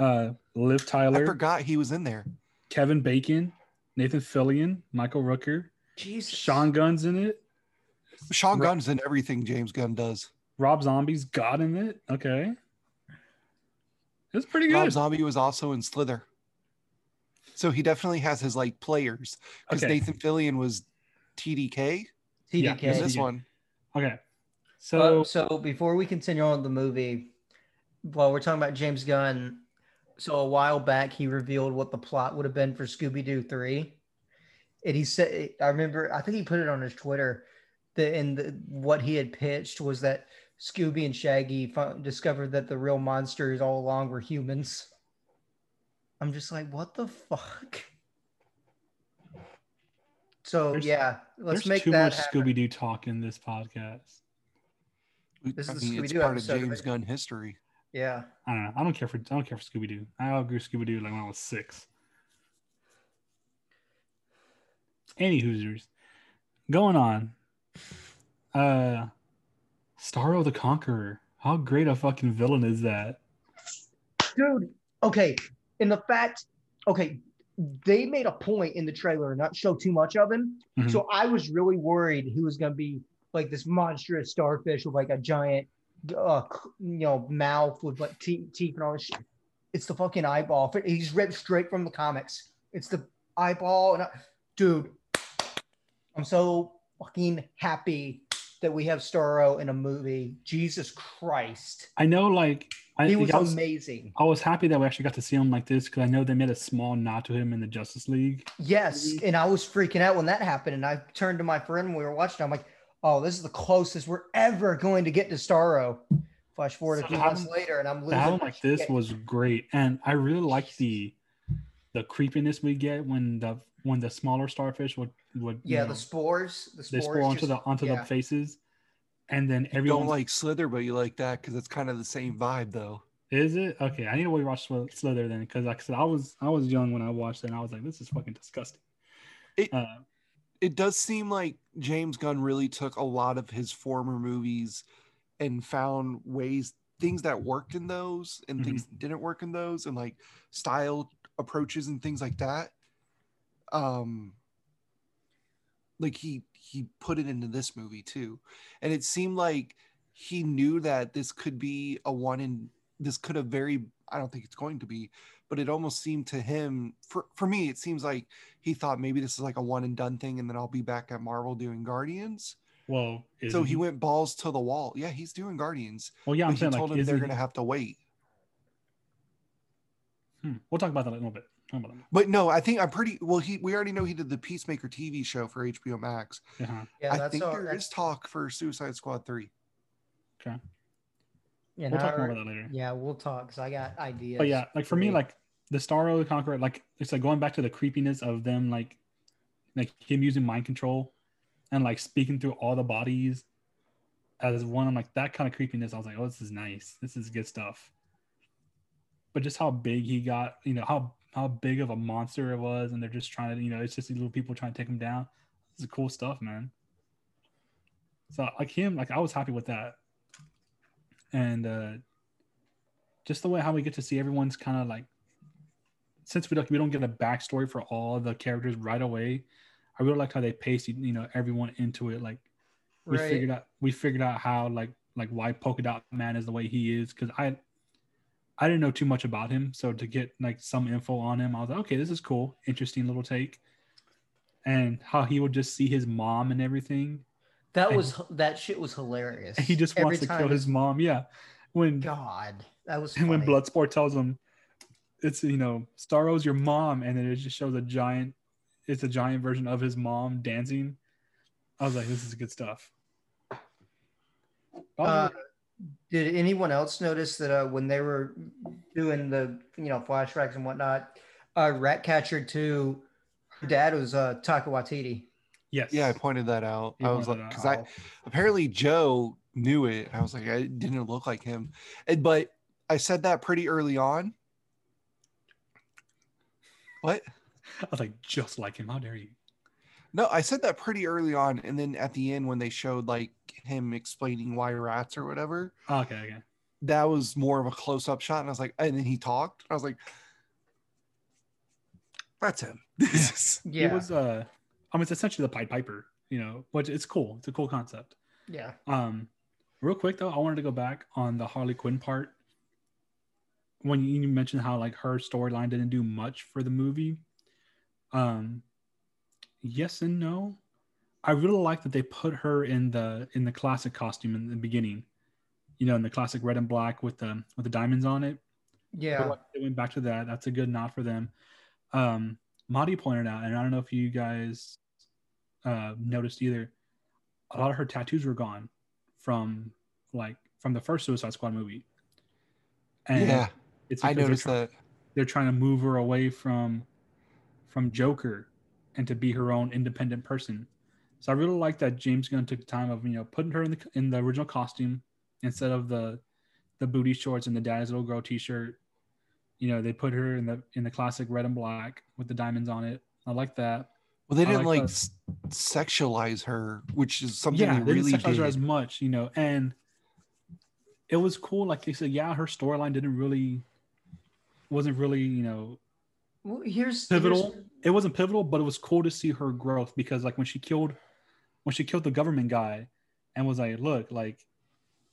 Liv Tyler. I forgot he was in there. Kevin Bacon, Nathan Fillion, Michael Rooker. Jesus. Sean Gunn's in it. Sean Gunn's in everything James Gunn does. Rob Zombie's God in it. Okay. It's pretty good. Rob Zombie was also in Slither, so he definitely has his like players. Because Nathan Fillion was TDK. TDK. Yeah, this one. Okay. So before we continue on the movie, while we're talking about James Gunn, so a while back he revealed what the plot would have been for Scooby-Doo 3, and he said, I think he put it on his Twitter, what he had pitched was that Scooby and Shaggy discovered that the real monsters all along were humans. I'm just like, what the fuck? So let's make that happen. There's too much Scooby-Doo talk in this podcast. This is Scooby-Doo. It's part of James Gunn history. Yeah. I don't know. I don't care for Scooby-Doo. I outgrew Scooby-Doo like when I was 6. Any Hoosiers. Going on. Starro the Conqueror. How great a fucking villain is that? Dude, okay. They made a point in the trailer and not show too much of him. Mm-hmm. So I was really worried he was going to be like this monstrous starfish with like a giant, mouth with like teeth and all this shit. It's the fucking eyeball. He's ripped straight from the comics. It's the eyeball. And dude, I'm so fucking happy that we have Starro in a movie. Jesus Christ. I know, like... He was amazing. I was happy that we actually got to see him like this because I know they made a small nod to him in the Justice League. Yes, and I was freaking out when that happened, and I turned to my friend when we were watching. I'm like, oh, this is the closest we're ever going to get to Starro. Flash forward a few months later, and I'm losing my shit. Like this was great, and I really liked the creepiness we get when the smaller starfish would the spores onto the faces, and then everyone don't like Slither, but you like that because it's kind of the same vibe though. Is it okay? I need to watch Slither then, because like I said, I was young when I watched it, and I was like, this is fucking disgusting. It does seem like James Gunn really took a lot of his former movies and found things that worked in those and things that didn't work in those, and like style approaches and things like that. Like he put it into this movie too, and it seemed like he knew that this could be a one in. This could have very. I don't think it's going to be, but it almost seemed to him. For me, it seems like he thought maybe this is like a one and done thing, and then I'll be back at Marvel doing Guardians. Well, so he went balls to the wall. Yeah, he's doing Guardians. Well, yeah, I'm saying told like him they're going to have to wait. We'll talk about that in a little bit. But no, I think I'm pretty well. We already know he did the Peacemaker TV show for HBO Max. Uh-huh. Yeah, I think there is talk for Suicide Squad 3. Okay. Yeah, we'll talk more about that later. Yeah, we'll talk because I got ideas. But yeah, like for me, like the Starro the Conqueror, like it's like going back to the creepiness of them, like him using mind control and like speaking through all the bodies as one. I'm like that kind of creepiness. I was like, oh, this is nice. This is good stuff. But just how big he got, how big of a monster it was, and they're just trying to, it's just these little people trying to take him down. This is cool stuff, man. So like him, like I was happy with that, and just the way how we get to see everyone's kind of like, since we don't get a backstory for all the characters right away. I really liked how they paced, everyone into it. Like we figured out how like why Polka Dot Man is the way he is, because I. I didn't know too much about him, so to get like some info on him, I was like, okay, this is cool, interesting little take. And how he would just see his mom and everything. That shit was hilarious. He just wants to kill his mom. Yeah. When God, that was funny. And when Bloodsport tells him, it's, you know, Starro's your mom, and then it just shows a giant version of his mom dancing. I was like, this is good stuff. Did anyone else notice that when they were doing the, you know, flashbacks and whatnot, Ratcatcher 2, her dad was Taika Waititi. Yes. Yeah, I pointed that out. I was like, because apparently Joe knew it. I was like, it didn't look like him. But I said that pretty early on. What? I was like, just like him. How dare you? No, I said that pretty early on. And then at the end, when they showed like him explaining why rats or whatever. Okay. That was more of a close-up shot. And I was like, and then he talked. I was like, that's him. Yeah. It was, I mean, it's essentially the Pied Piper, you know, which it's cool. It's a cool concept. Yeah. Real quick though, I wanted to go back on the Harley Quinn part. When you mentioned how like her storyline didn't do much for the movie. Yes and no. I really like that they put her in the classic costume in the beginning, you know, in the classic red and black with the diamonds on it. Yeah. They went back to that. That's a good nod for them. Madi pointed out, and I don't know if you guys noticed either, a lot of her tattoos were gone from the first Suicide Squad movie. And yeah, it's I noticed that they're trying to move her away from Joker and to be her own independent person. So I really like that James Gunn took the time of, you know, putting her in the original costume instead of the booty shorts and the daddy's little girl t-shirt. You know, they put her in the classic red and black with the diamonds on it. I like that. Well, they didn't sexualize her, which is something they really didn't sexualize her as much, you know. And it was cool, like they said. Yeah, her storyline wasn't really, you know. Well, here's pivotal. It wasn't pivotal, but it was cool to see her growth, because like when she killed the government guy, and was like, look, like,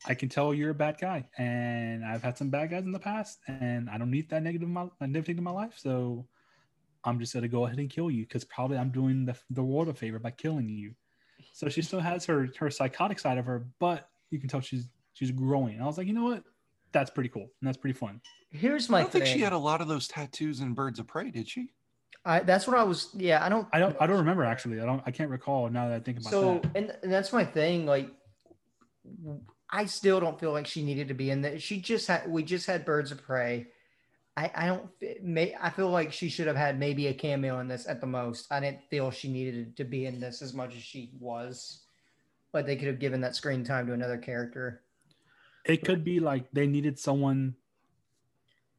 I can tell you're a bad guy, and I've had some bad guys in the past, and I don't need that negative in my life. So I'm just going to go ahead and kill you, because probably I'm doing the world a favor by killing you. So she still has her psychotic side of her, but you can tell she's growing. And I was like, you know what? That's pretty cool. And that's pretty fun. Here's my thing. I don't think she had a lot of those tattoos in Birds of Prey, did she? I don't remember actually. I can't recall now that I think about that. And that's my thing. Like, I still don't feel like she needed to be in that. We just had Birds of Prey. I feel like she should have had maybe a cameo in this at the most. I didn't feel she needed to be in this as much as she was, but they could have given that screen time to another character. It could be like they needed someone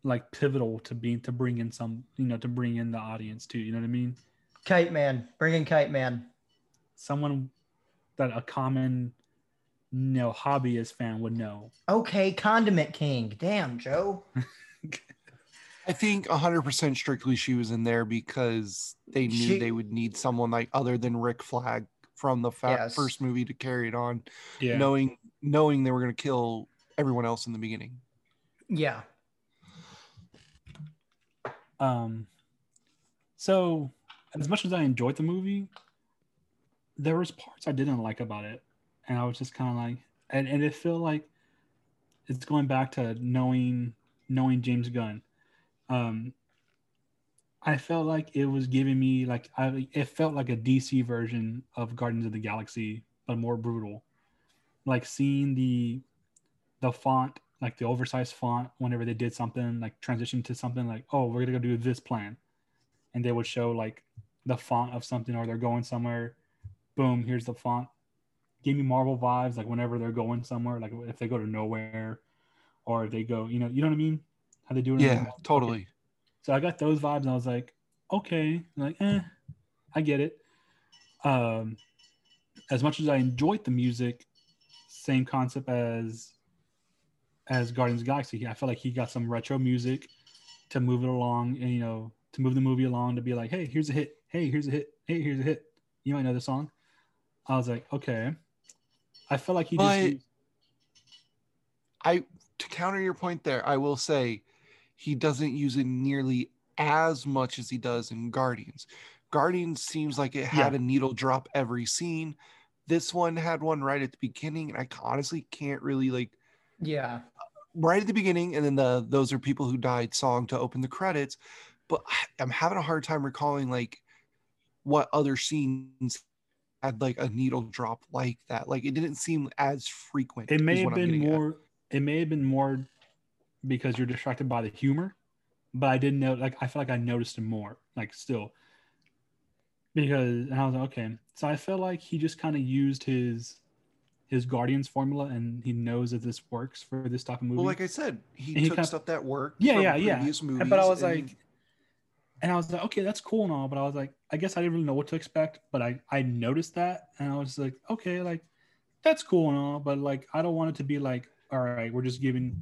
like pivotal to bring in some, you know, to bring in the audience too. You know what I mean? Kite Man, bring in Kite Man. Someone that a common hobbyist fan would know. Okay, Condiment King. Damn, Joe. I think 100% strictly she was in there because they knew they would need someone like other than Rick Flag from the first movie to carry it on, knowing they were going to kill everyone else in the beginning. Yeah. So as much as I enjoyed the movie, there was parts I didn't like about it. And I was just kind of like, and it felt like it's going back to knowing James Gunn. I felt like it was giving me it felt like a DC version of Guardians of the Galaxy, but more brutal. Like seeing the font, like the oversized font, whenever they did something, like transition to something like, oh, we're gonna go do this plan, and they would show like the font of something, or they're going somewhere. Boom, here's the font. Gave me Marvel vibes, like whenever they're going somewhere, like if they go to nowhere, or if they go, you know what I mean? How they do it? Yeah, totally. Okay. So I got those vibes, and I was like, okay, I get it. As much as I enjoyed the music, same concept as Guardians of the Galaxy. I felt like he got some retro music to move it along, and to move the movie along, to be like, hey, here's a hit, hey, here's a hit, hey, here's a hit. You might know this song. I was like, okay. I felt like he just... to counter your point there, I will say he doesn't use it nearly as much as he does in Guardians. Guardians seems like it had a needle drop every scene. This one had one right at the beginning, and I honestly can't really like. Yeah. Right at the beginning, and then the "Those Are People Who Died" song to open the credits. But I'm having a hard time recalling like what other scenes had like a needle drop like that. Like it didn't seem as frequent. It may have been more. It may have been more because you're distracted by the humor. But I didn't know. Like I feel like I noticed him more. Like still. Because and I was like, okay, so I feel like he just kind of used his Guardians formula, and he knows that this works for this type of movie. Well, like I said, he took stuff that worked. Yeah. Movies, but I was like, okay, that's cool and all, but I was like, I guess I didn't really know what to expect, but I noticed that, and I was like, okay, like that's cool and all, but like I don't want it to be like, all right, we're giving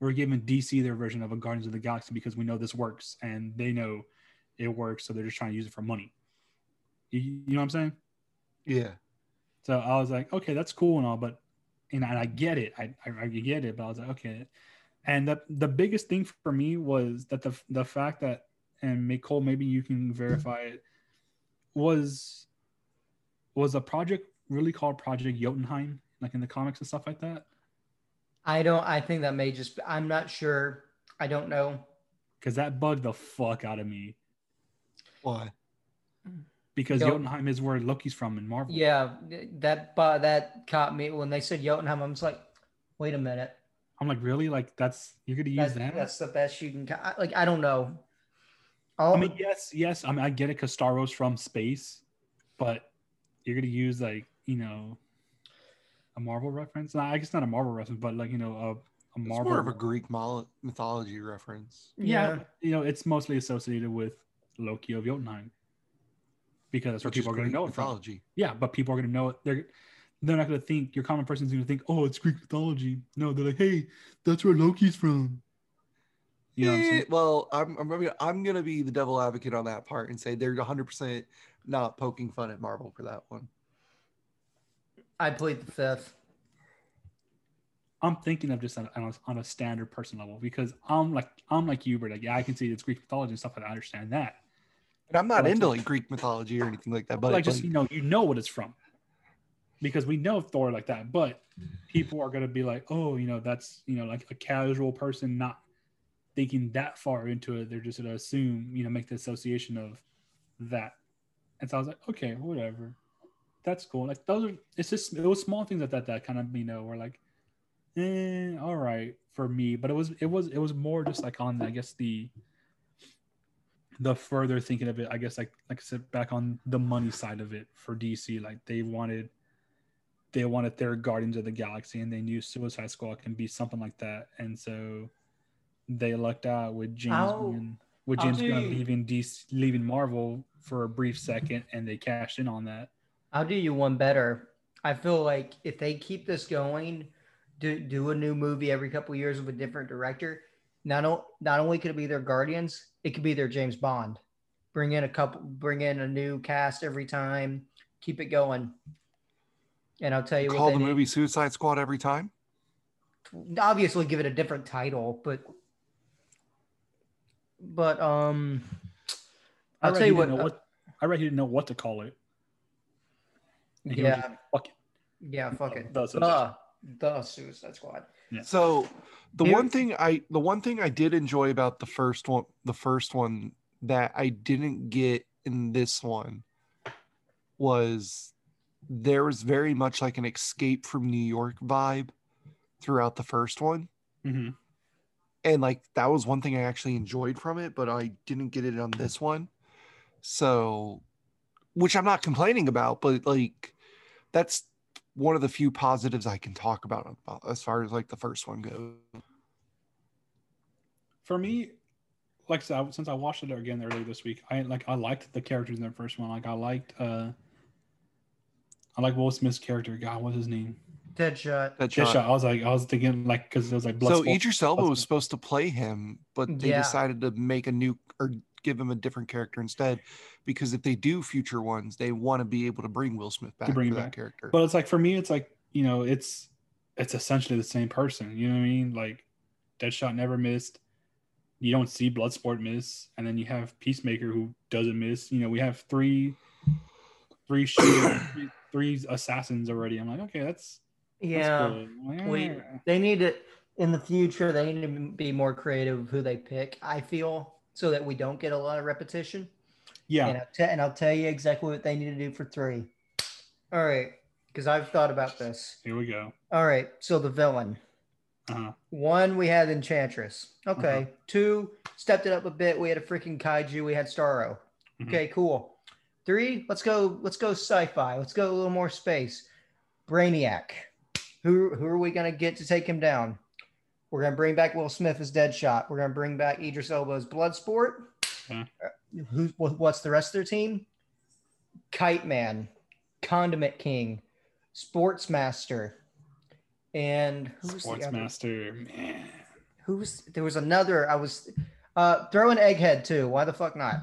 DC their version of a Guardians of the Galaxy because we know this works and they know it works, so they're just trying to use it for money. You know what I'm saying? Yeah. So I was like, okay, that's cool and all, but and I get it. I get it, but I was like, okay. And the biggest thing for me was that the fact that, and Nicole, maybe you can verify it, was a project really called Project Jotunheim, like in the comics and stuff like that? I think that may just, I'm not sure. I don't know. Because that bugged the fuck out of me. Why? Because Jotunheim is where Loki's from in Marvel. Yeah, that caught me when they said Jotunheim. I'm just like, wait a minute. I'm like, really? Like that's you're gonna use that? That's the best you can. Like I don't know. All I mean, yes. I mean, I get it because Starro's from space, but you're gonna use like a Marvel reference. No, I guess not a Marvel reference, but like a Marvel. It's more of a Greek mythology reference. Yeah, it's mostly associated with Loki of Jotunheim. Because that's where people are going to know it from. Yeah, but people are going to know it. They're not going to think, your common person's going to think, oh, it's Greek mythology. No, they're like, hey, that's where Loki's from. You know what I'm saying? Well, I'm going to be the devil advocate on that part and say they're 100% not poking fun at Marvel for that one. I plead the fifth. I'm thinking of just on a standard person level because I'm like you, but like, yeah, I can see it's Greek mythology and stuff, and I understand that. And I'm not into like Greek mythology or anything like that, but like just you know what it's from, because we know Thor like that. But people are gonna be like, oh, that's like a casual person not thinking that far into it. They're just gonna assume make the association of that. And so I was like, okay, whatever, that's cool. Like it was small things like that kind of were like, all right for me. But it was more just like on I guess the further thinking of it, I guess, like I said, back on the money side of it for DC, like they wanted their Guardians of the Galaxy, and they knew Suicide Squad can be something like that, and so they lucked out with James Gunn leaving DC, leaving Marvel for a brief second, and they cashed in on that. I'll do you one better. I feel like if they keep this going, do a new movie every couple of years with a different director. Not only could it be their Guardians, it could be their James Bond. Bring in a new cast every time, keep it going. And I'll tell you, call the movie Suicide Squad every time. Obviously, give it a different title, but I'll tell you what. I read he didn't know what to call it. And yeah. Fuck it. Yeah. Fuck it. The Suicide Squad. Yeah. So the one thing I did enjoy about the first one that I didn't get in this one was there was very much like an Escape from New York vibe throughout the first one. Mm-hmm. And like that was one thing I actually enjoyed from it, but I didn't get it on this one. So, which I'm not complaining about, but like that's one of the few positives I can talk about as far as like the first one goes. For me, like I said, since I watched it again earlier this week, I liked the characters in the first one. Like I liked Will Smith's character. God, what's his name? Deadshot. I was thinking like, because it was like so Idris Elba was supposed to play him, but they decided to make a new or give him a different character instead, because if they do future ones, they want to be able to bring Will Smith back for that character. But it's like, for me, it's like, it's essentially the same person. You know what I mean? Like Deadshot never missed. you don't see Bloodsport miss, and then you have Peacemaker who doesn't miss. You know, we have three shooters, three assassins already. I'm like, okay, that's good. They need to, in the future, they need to be more creative who they pick, I feel, so that we don't get a lot of repetition. Yeah. And I'll tell you exactly what they need to do for 3. All right. Because I've thought about this. Here we go. All right. So the villain. Uh-huh. 1, we had Enchantress. Okay. Uh-huh. 2, stepped it up a bit. We had a freaking kaiju. We had Starro. Mm-hmm. Okay, cool. 3, let's go sci-fi. Let's go a little more space. Brainiac. Who are we going to get to take him down? We're going to bring back Will Smith as Deadshot. We're going to bring back Idris Elba's Bloodsport. Okay. What's the rest of their team? Kite Man, Condiment King, Sportsmaster, and who's Sportsmaster, man. There was another. I was throwing Egghead too. Why the fuck not?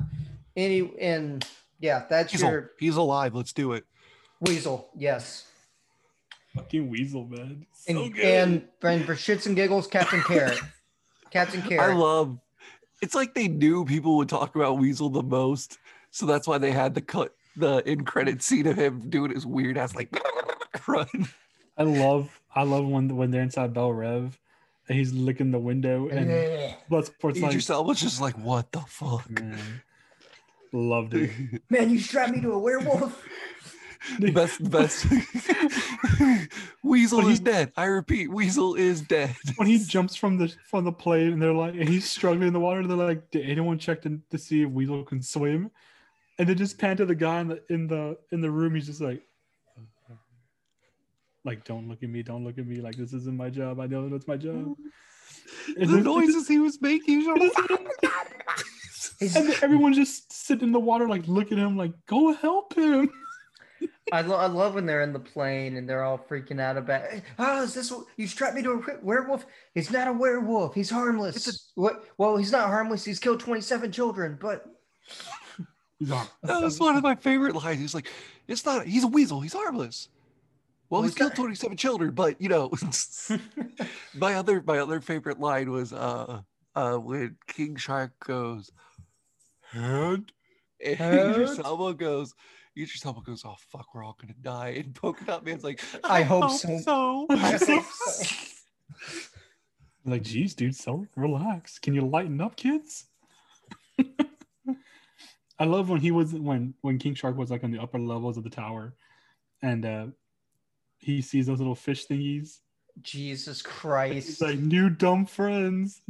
That's Weasel. He's alive. Let's do it. Weasel, yes. Fucking Weasel, man. So good. And for shits and giggles, Captain Carrot. Captain Carrot. It's like they knew people would talk about Weasel the most, so that's why they had the end credit scene of him doing his weird ass like run. I love when they're inside Bell Rev and he's licking the window and Bloodsport's like, yourself was just like, what the fuck? Man. Loved it. Man, you strapped me to a werewolf. best Weasel is dead. I repeat, Weasel is dead. When he jumps from the plane and they're like, and he's struggling in the water, and they're like, did anyone check to see if Weasel can swim? And they just pan to the guy in the room. He's just like, don't look at me. Like, this isn't my job. I know that's my job. And the noises he was making. And everyone's just sitting in the water, like, look at him, like, go help him. I love when they're in the plane and they're all freaking out about, is this, you strapped me to a werewolf? He's not a werewolf. He's harmless. He's not harmless. He's killed 27 children, but. That was one of my favorite lines. He's like, he's a weasel. He's harmless. Well, he's killed 27 children, but, you know. My other favorite line was when King Shark goes, and Idris Elba goes, oh fuck, we're all gonna die. And Polka Dot Man's like, I hope so. I hope so. Like, geez, dude, so relax. Can you lighten up, kids? I love when he was when King Shark was like on the upper levels of the tower, and he sees those little fish thingies. Jesus Christ! He's like, new dumb friends.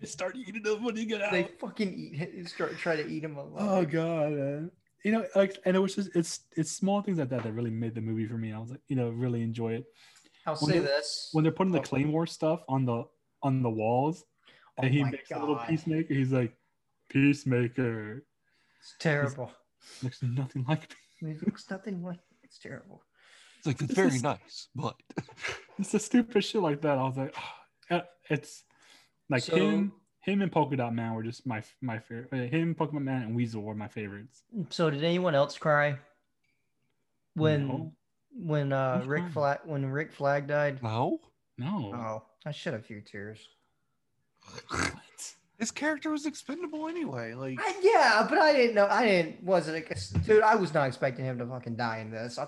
They start eating them when you get out. They fucking eat him. Start trying to eat him alive. Oh god, man. You know, like, and it was just it's small things like that really made the movie for me. I was like, you know, really enjoy it. When they're putting the Claymore stuff on the walls, and he makes a little Peacemaker. He's like, Peacemaker. It's terrible. It looks nothing like. It's terrible. It's like it's very nice, but it's the stupid shit like that. I was like, it's. Like, so, him and Polka Dot Man were just my favorite. Him, Polka Dot Man, and Weasel were my favorites. So did anyone else cry when Rick Flag died? No. Oh, I shed a few tears. What? His character was expendable anyway. Like, but I didn't know. Dude, I was not expecting him to fucking die in this.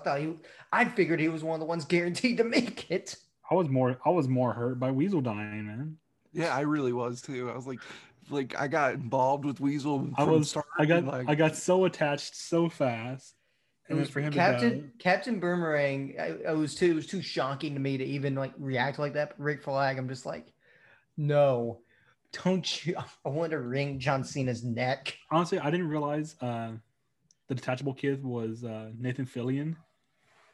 I figured he was one of the ones guaranteed to make it. I was more hurt by Weasel dying, man. Yeah, I really was too. I was like I got involved with Weasel. I got so attached so fast. And it was for him. Captain Boomerang. It was too shocking to me to even like react like that. But Rick Flag, I'm just like, no, don't you? I want to wring John Cena's neck. Honestly, I didn't realize the detachable kid was Nathan Fillion,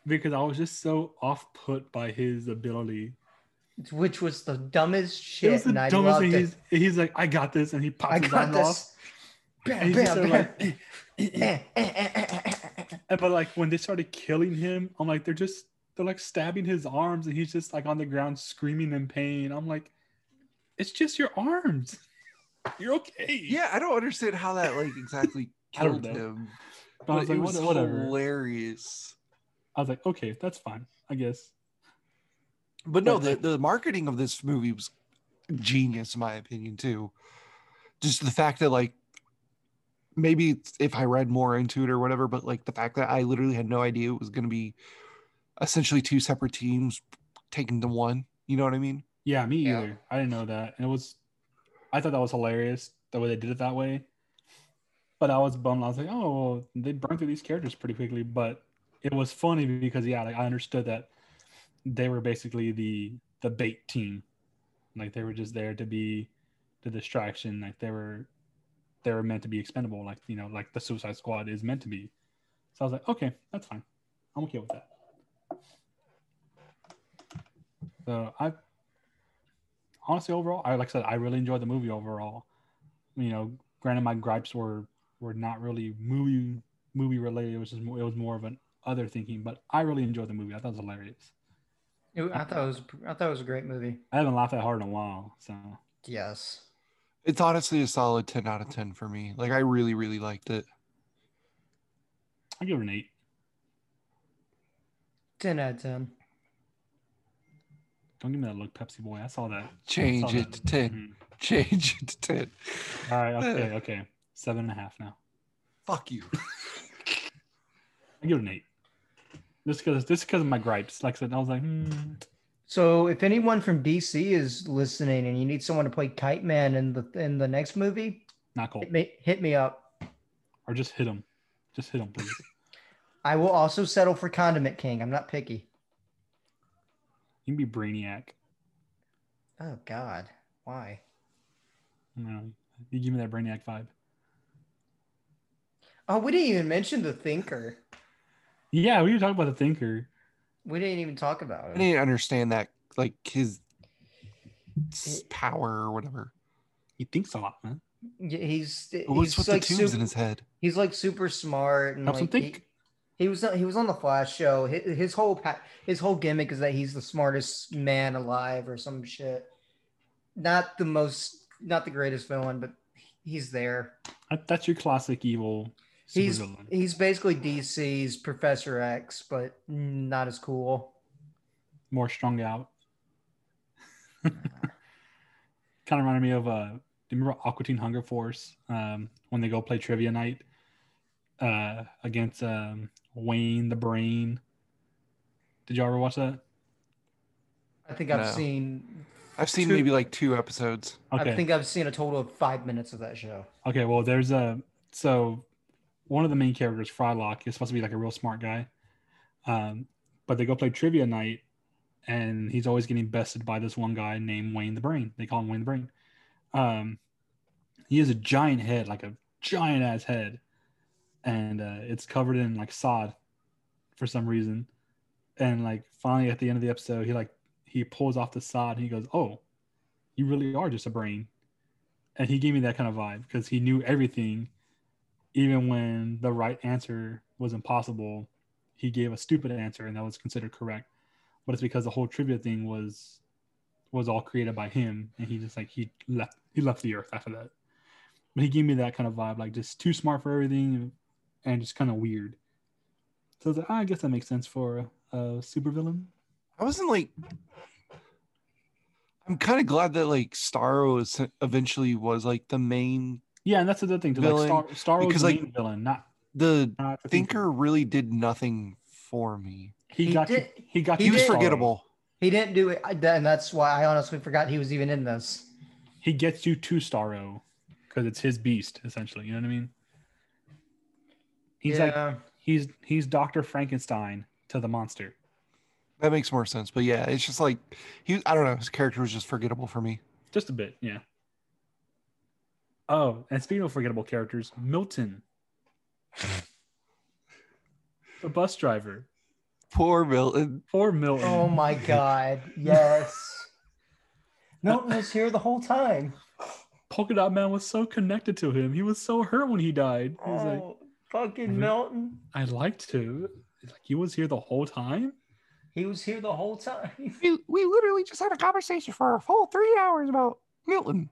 because I was just so off put by his ability. Which was the dumbest shit, and I loved it. He's like, I got this, and he pops his arm off. Bam, bam, bam. But like when they started killing him, I'm like, they're like stabbing his arms, and he's just like on the ground screaming in pain. I'm like, it's just your arms. You're okay. Yeah, I don't understand how that like exactly killed him. But I was like, it was hilarious. I was like, okay, that's fine, I guess. But no, the marketing of this movie was genius in my opinion too. Just the fact that, like, maybe if I read more into it or whatever, but like the fact that I literally had no idea it was going to be essentially two separate teams taken to one. You know what I mean? Yeah, me either. Yeah. I didn't know that. And I thought that was hilarious the way they did it that way. But I was bummed. I was like, oh, well, they burned through these characters pretty quickly. But it was funny because, yeah, like, I understood that they were basically the bait team. Like, they were just there to be the distraction. Like, they were meant to be expendable. Like, you know, like the Suicide Squad is meant to be. So I was like, okay, that's fine. I'm okay with that. So I honestly, overall, like I said, I really enjoyed the movie overall. You know, granted, my gripes were not really movie related. It was more of an other thinking, but I really enjoyed the movie. I thought it was hilarious. I thought it was a great movie. I haven't laughed that hard in a while. So yes, it's honestly a solid 10 out of 10 for me. Like, I really, really liked it. I give it an 8. 10 out of 10. Don't give me that look, Pepsi boy. I saw that. Change it to 10. Mm-hmm. Change it to 10. All right. Okay. 7.5 now. Fuck you. I give it an 8. Just because of my gripes. Like I said, I was like, So if anyone from DC is listening and you need someone to play Kite Man in the next movie, not cool. Hit me up. Or just hit him. Just hit him, please. I will also settle for Condiment King. I'm not picky. You can be Brainiac. Oh, God. Why? No, you give me that Brainiac vibe. Oh, we didn't even mention the Thinker. Yeah, we were talking about the Thinker. We didn't even talk about it. I didn't understand that, like, his power or whatever. He thinks a lot, man. Yeah, what's with like the tubes in his head? He's like super smart and helps him think. He was on the Flash show. His whole gimmick is that he's the smartest man alive or some shit. Not the greatest villain, but he's there. That's your classic evil. Supervillain. He's basically DC's Professor X, but not as cool. More strung out. Kind of reminded me of do you remember Aqua Teen Hunger Force when they go play trivia night against Wayne the Brain? Did y'all ever watch that? I think I've seen maybe like 2 episodes. Okay. I think I've seen a total of 5 minutes of that show. Okay, well, there's so one of the main characters, Frylock, is supposed to be like a real smart guy, but they go play trivia night, and he's always getting bested by this one guy named Wayne the Brain. They call him Wayne the Brain. He has a giant head, like a giant ass head, and it's covered in like sod for some reason. And like finally at the end of the episode, he pulls off the sod and he goes, "Oh, you really are just a brain." And he gave me that kind of vibe because he knew everything, even when the right answer was impossible. He gave a stupid answer and that was considered correct, but it's because the whole trivia thing was all created by him, and he just like he left the earth after that. But he gave me that kind of vibe, like just too smart for everything and just kind of weird. So I was like, I guess that makes sense for a supervillain. I wasn't like, I'm kind of glad that like Starro eventually was like the main. Yeah, and that's the thing too. Villain, like Starro was the main villain, not the Thinker. Really did nothing for me. He was forgettable. He didn't do it, and that's why I honestly forgot he was even in this. He gets you to Starro because it's his beast, essentially. You know what I mean? He's Dr. Frankenstein to the monster. That makes more sense, but yeah, it's just like I don't know, his character was just forgettable for me. Just a bit, yeah. Oh, and speaking of forgettable characters, Milton, the bus driver. Poor Milton. Oh my God, yes. Milton was here the whole time. Polka Dot Man was so connected to him. He was so hurt when he died. He was fucking Milton. I liked him. Like, he was here the whole time? He was here the whole time. We literally just had a conversation for a full 3 hours about Milton.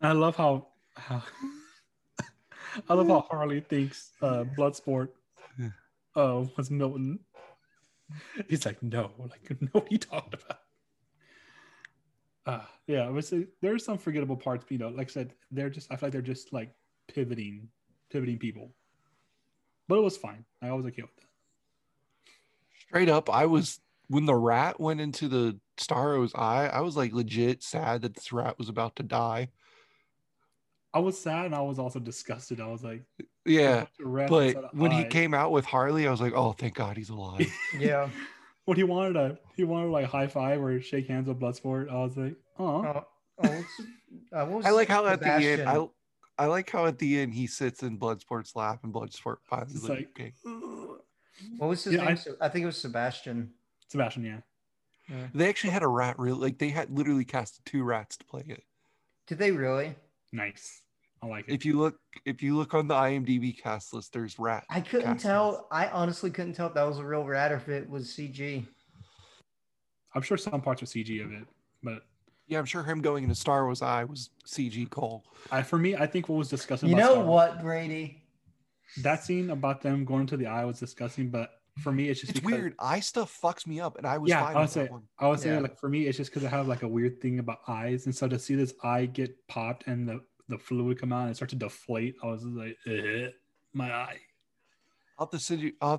I love how Harley thinks Bloodsport was Milton. He's like, no, what are you talking about? Yeah, there are some forgettable parts, but, you know, like I said, I feel like they're just like pivoting people. But it was fine. I was okay with that. Straight up, when the rat went into the Starro's eye, I was like legit sad that this rat was about to die. I was sad and I was also disgusted. I was like, yeah. But when he came out with Harley, I was like, oh, thank God he's alive. Yeah. When he wanted to like high five or shake hands with Bloodsport, I was like, I like how Sebastian. At the end, I like how at the end he sits in Bloodsport's lap and Bloodsport finally is like, okay. What was his name? I think it was Sebastian. Sebastian, yeah. They actually had a rat, really. Like they had literally cast two rats to play it. Did they really? Nice. I like it. If you look on the IMDb cast list, there's rat. I couldn't tell. I honestly couldn't tell if that was a real rat or if it was CG. I'm sure some parts were CG of it, but yeah, I'm sure him going into Star Wars Eye was CG Cole. I think what was disgusting. You know what, Brady? That scene about them going to the eye was disgusting, but for me, it's just weird. Eye stuff fucks me up, and I was fine with that one. I was saying, like, for me, it's just because I have like a weird thing about eyes, and so to see this eye get popped and the fluid come out and it starts to deflate, I was like, my eye. I'll have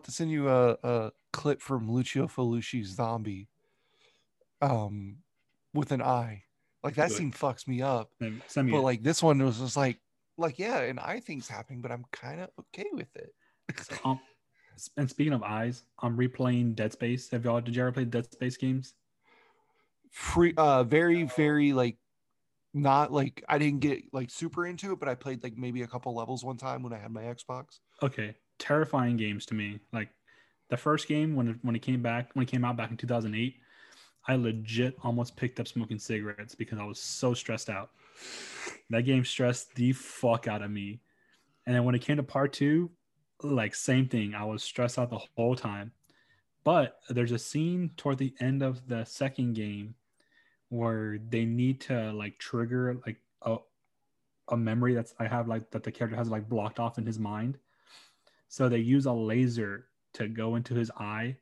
to send you a clip from Lucio Fulci's Zombie, with an eye. Like that scene fucks me up. But like this one was just like yeah, an eye thing's happening, but I'm kind of okay with it. And speaking of eyes, I'm replaying Dead Space. Did you ever play Dead Space games? Free, very, very like. Not like I didn't get like super into it, but I played like maybe a couple levels one time when I had my Xbox. Okay, terrifying games to me. Like the first game when it came out back in 2008, I legit almost picked up smoking cigarettes because I was so stressed out. That game stressed the fuck out of me. And then when it came to part 2, like same thing. I was stressed out the whole time. But there's a scene toward the end of the second game where they need to like trigger like a memory that the character has like blocked off in his mind. So they use a laser to go into his eye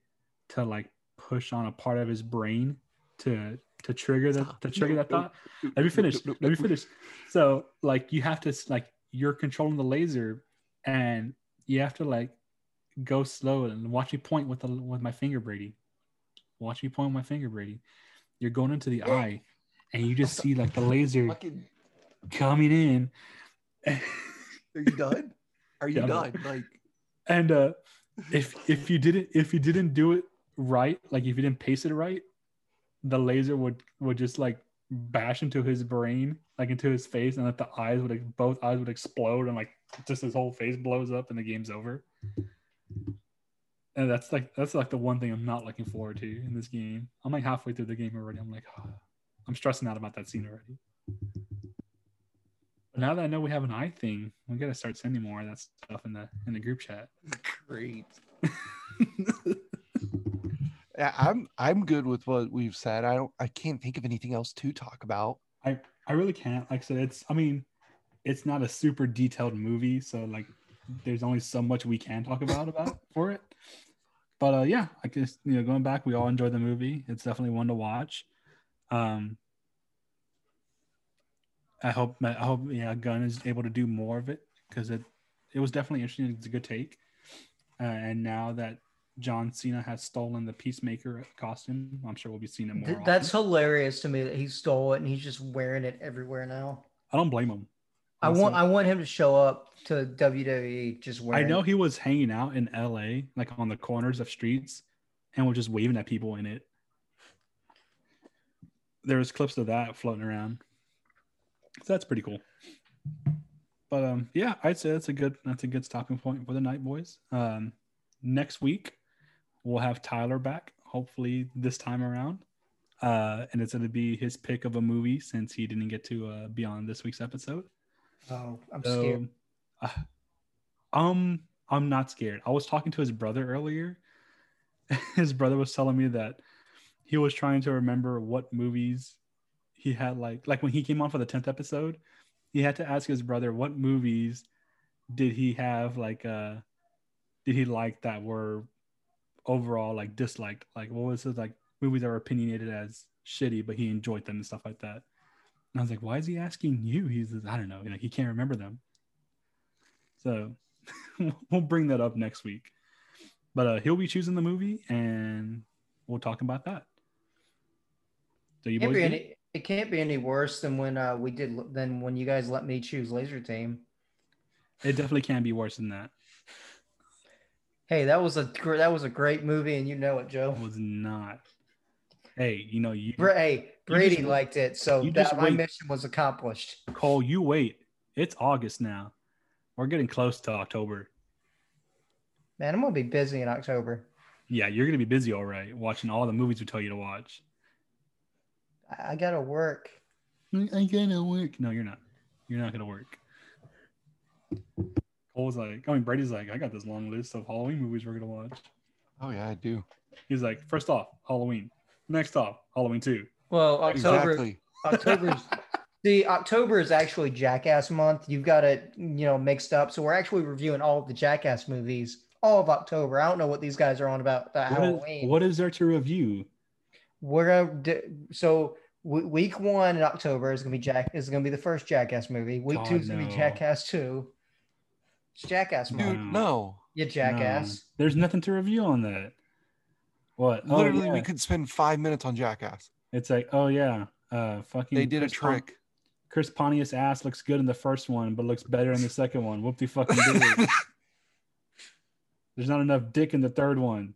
to like push on a part of his brain to trigger that thought. Let me finish. So like you have to like you're controlling the laser and you have to like go slow and watch me point with my finger, Brady. Watch me point with my finger, Brady. You're going into the eye and you just see like the laser coming in. Are you done? Are you done? Like, and if you didn't do it right, like if you didn't pace it right, the laser would just like bash into his brain, like into his face, and like both eyes would explode and like just his whole face blows up and the game's over. And that's like the one thing I'm not looking forward to in this game. I'm like halfway through the game already. I'm like, I'm stressing out about that scene already. But now that I know we have an eye thing, we gotta start sending more of that stuff in the group chat. Great. I'm good with what we've said. I can't think of anything else to talk about. I really can't. Like I said, it's not a super detailed movie, so like there's only so much we can talk about for it. But yeah, I guess, you know, going back, we all enjoyed the movie. It's definitely one to watch. I hope yeah, Gunn is able to do more of it because it was definitely interesting. It's a good take. And now that John Cena has stolen the Peacemaker costume, I'm sure we'll be seeing it more. That's hilarious to me that he stole it and he's just wearing it everywhere now. I don't blame him. I want him to show up to WWE just wearing. I know he was hanging out in LA, like on the corners of streets, and was just waving at people in it. There was clips of that floating around, so that's pretty cool. But yeah, I'd say that's a good stopping point for the night, boys. Next week we'll have Tyler back, hopefully this time around, and it's going to be his pick of a movie since he didn't get to be on this week's episode. Oh, I'm scared. I'm not scared. I was talking to his brother earlier. His brother was telling me that he was trying to remember what movies he had like when he came on for the 10th episode, he had to ask his brother what movies did he have did he like that were overall like disliked? Like what was his like movies that were opinionated as shitty, but he enjoyed them and stuff like that. And I was like, why is he asking you? He's like, I don't know. You know, he can't remember them. So we'll bring that up next week. But he'll be choosing the movie, and we'll talk about that. So you boys it can't be any worse than when when you guys let me choose Laser Team. It definitely can be worse than that. Hey, that was a great movie, and you know it, Joe. It was not. Hey, you know you. Hey, Brady liked it, so that my mission was accomplished. Cole, you wait. It's August now. We're getting close to October. Man, I'm gonna be busy in October. Yeah, you're gonna be busy, all right, watching all the movies we tell you to watch. I gotta work. No, you're not. You're not gonna work. Cole's like, Brady's like, I got this long list of Halloween movies we're gonna watch. Oh yeah, I do. He's like, first off, Halloween. Next off, Halloween 2. Well, October. Exactly. October is actually Jackass month. You've got it, mixed up. So we're actually reviewing all of the Jackass movies all of October. I don't know what these guys are on about Halloween. What is there to review? Week one in October is gonna be the first Jackass movie. Week two is gonna be Jackass 2. It's Jackass month. Dude, no. You jackass. No. There's nothing to review on that. What? Literally, we could spend 5 minutes on Jackass. It's like, oh yeah, fucking. They did Chris a trick. Chris Pontius' ass looks good in the first one, but looks better in the second one. Whoop de fucking do. There's not enough dick in the third one.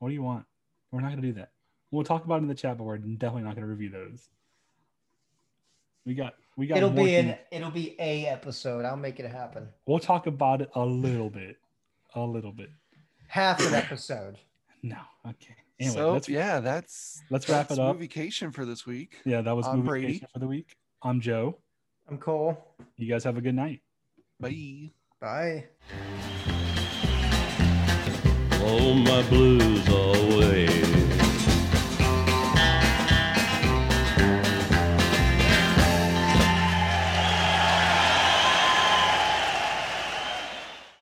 What do you want? We're not gonna do that. We'll talk about it in the chat, but we're definitely not gonna review those. We got. It'll be a episode. I'll make it happen. We'll talk about it a little bit. Half an episode. No, okay. Anyway, let's wrap it up. Moviecation for this week. Yeah, that was Moviecation for the week. I'm Joe. I'm Cole. You guys have a good night. Bye. Bye. Oh, my blues away.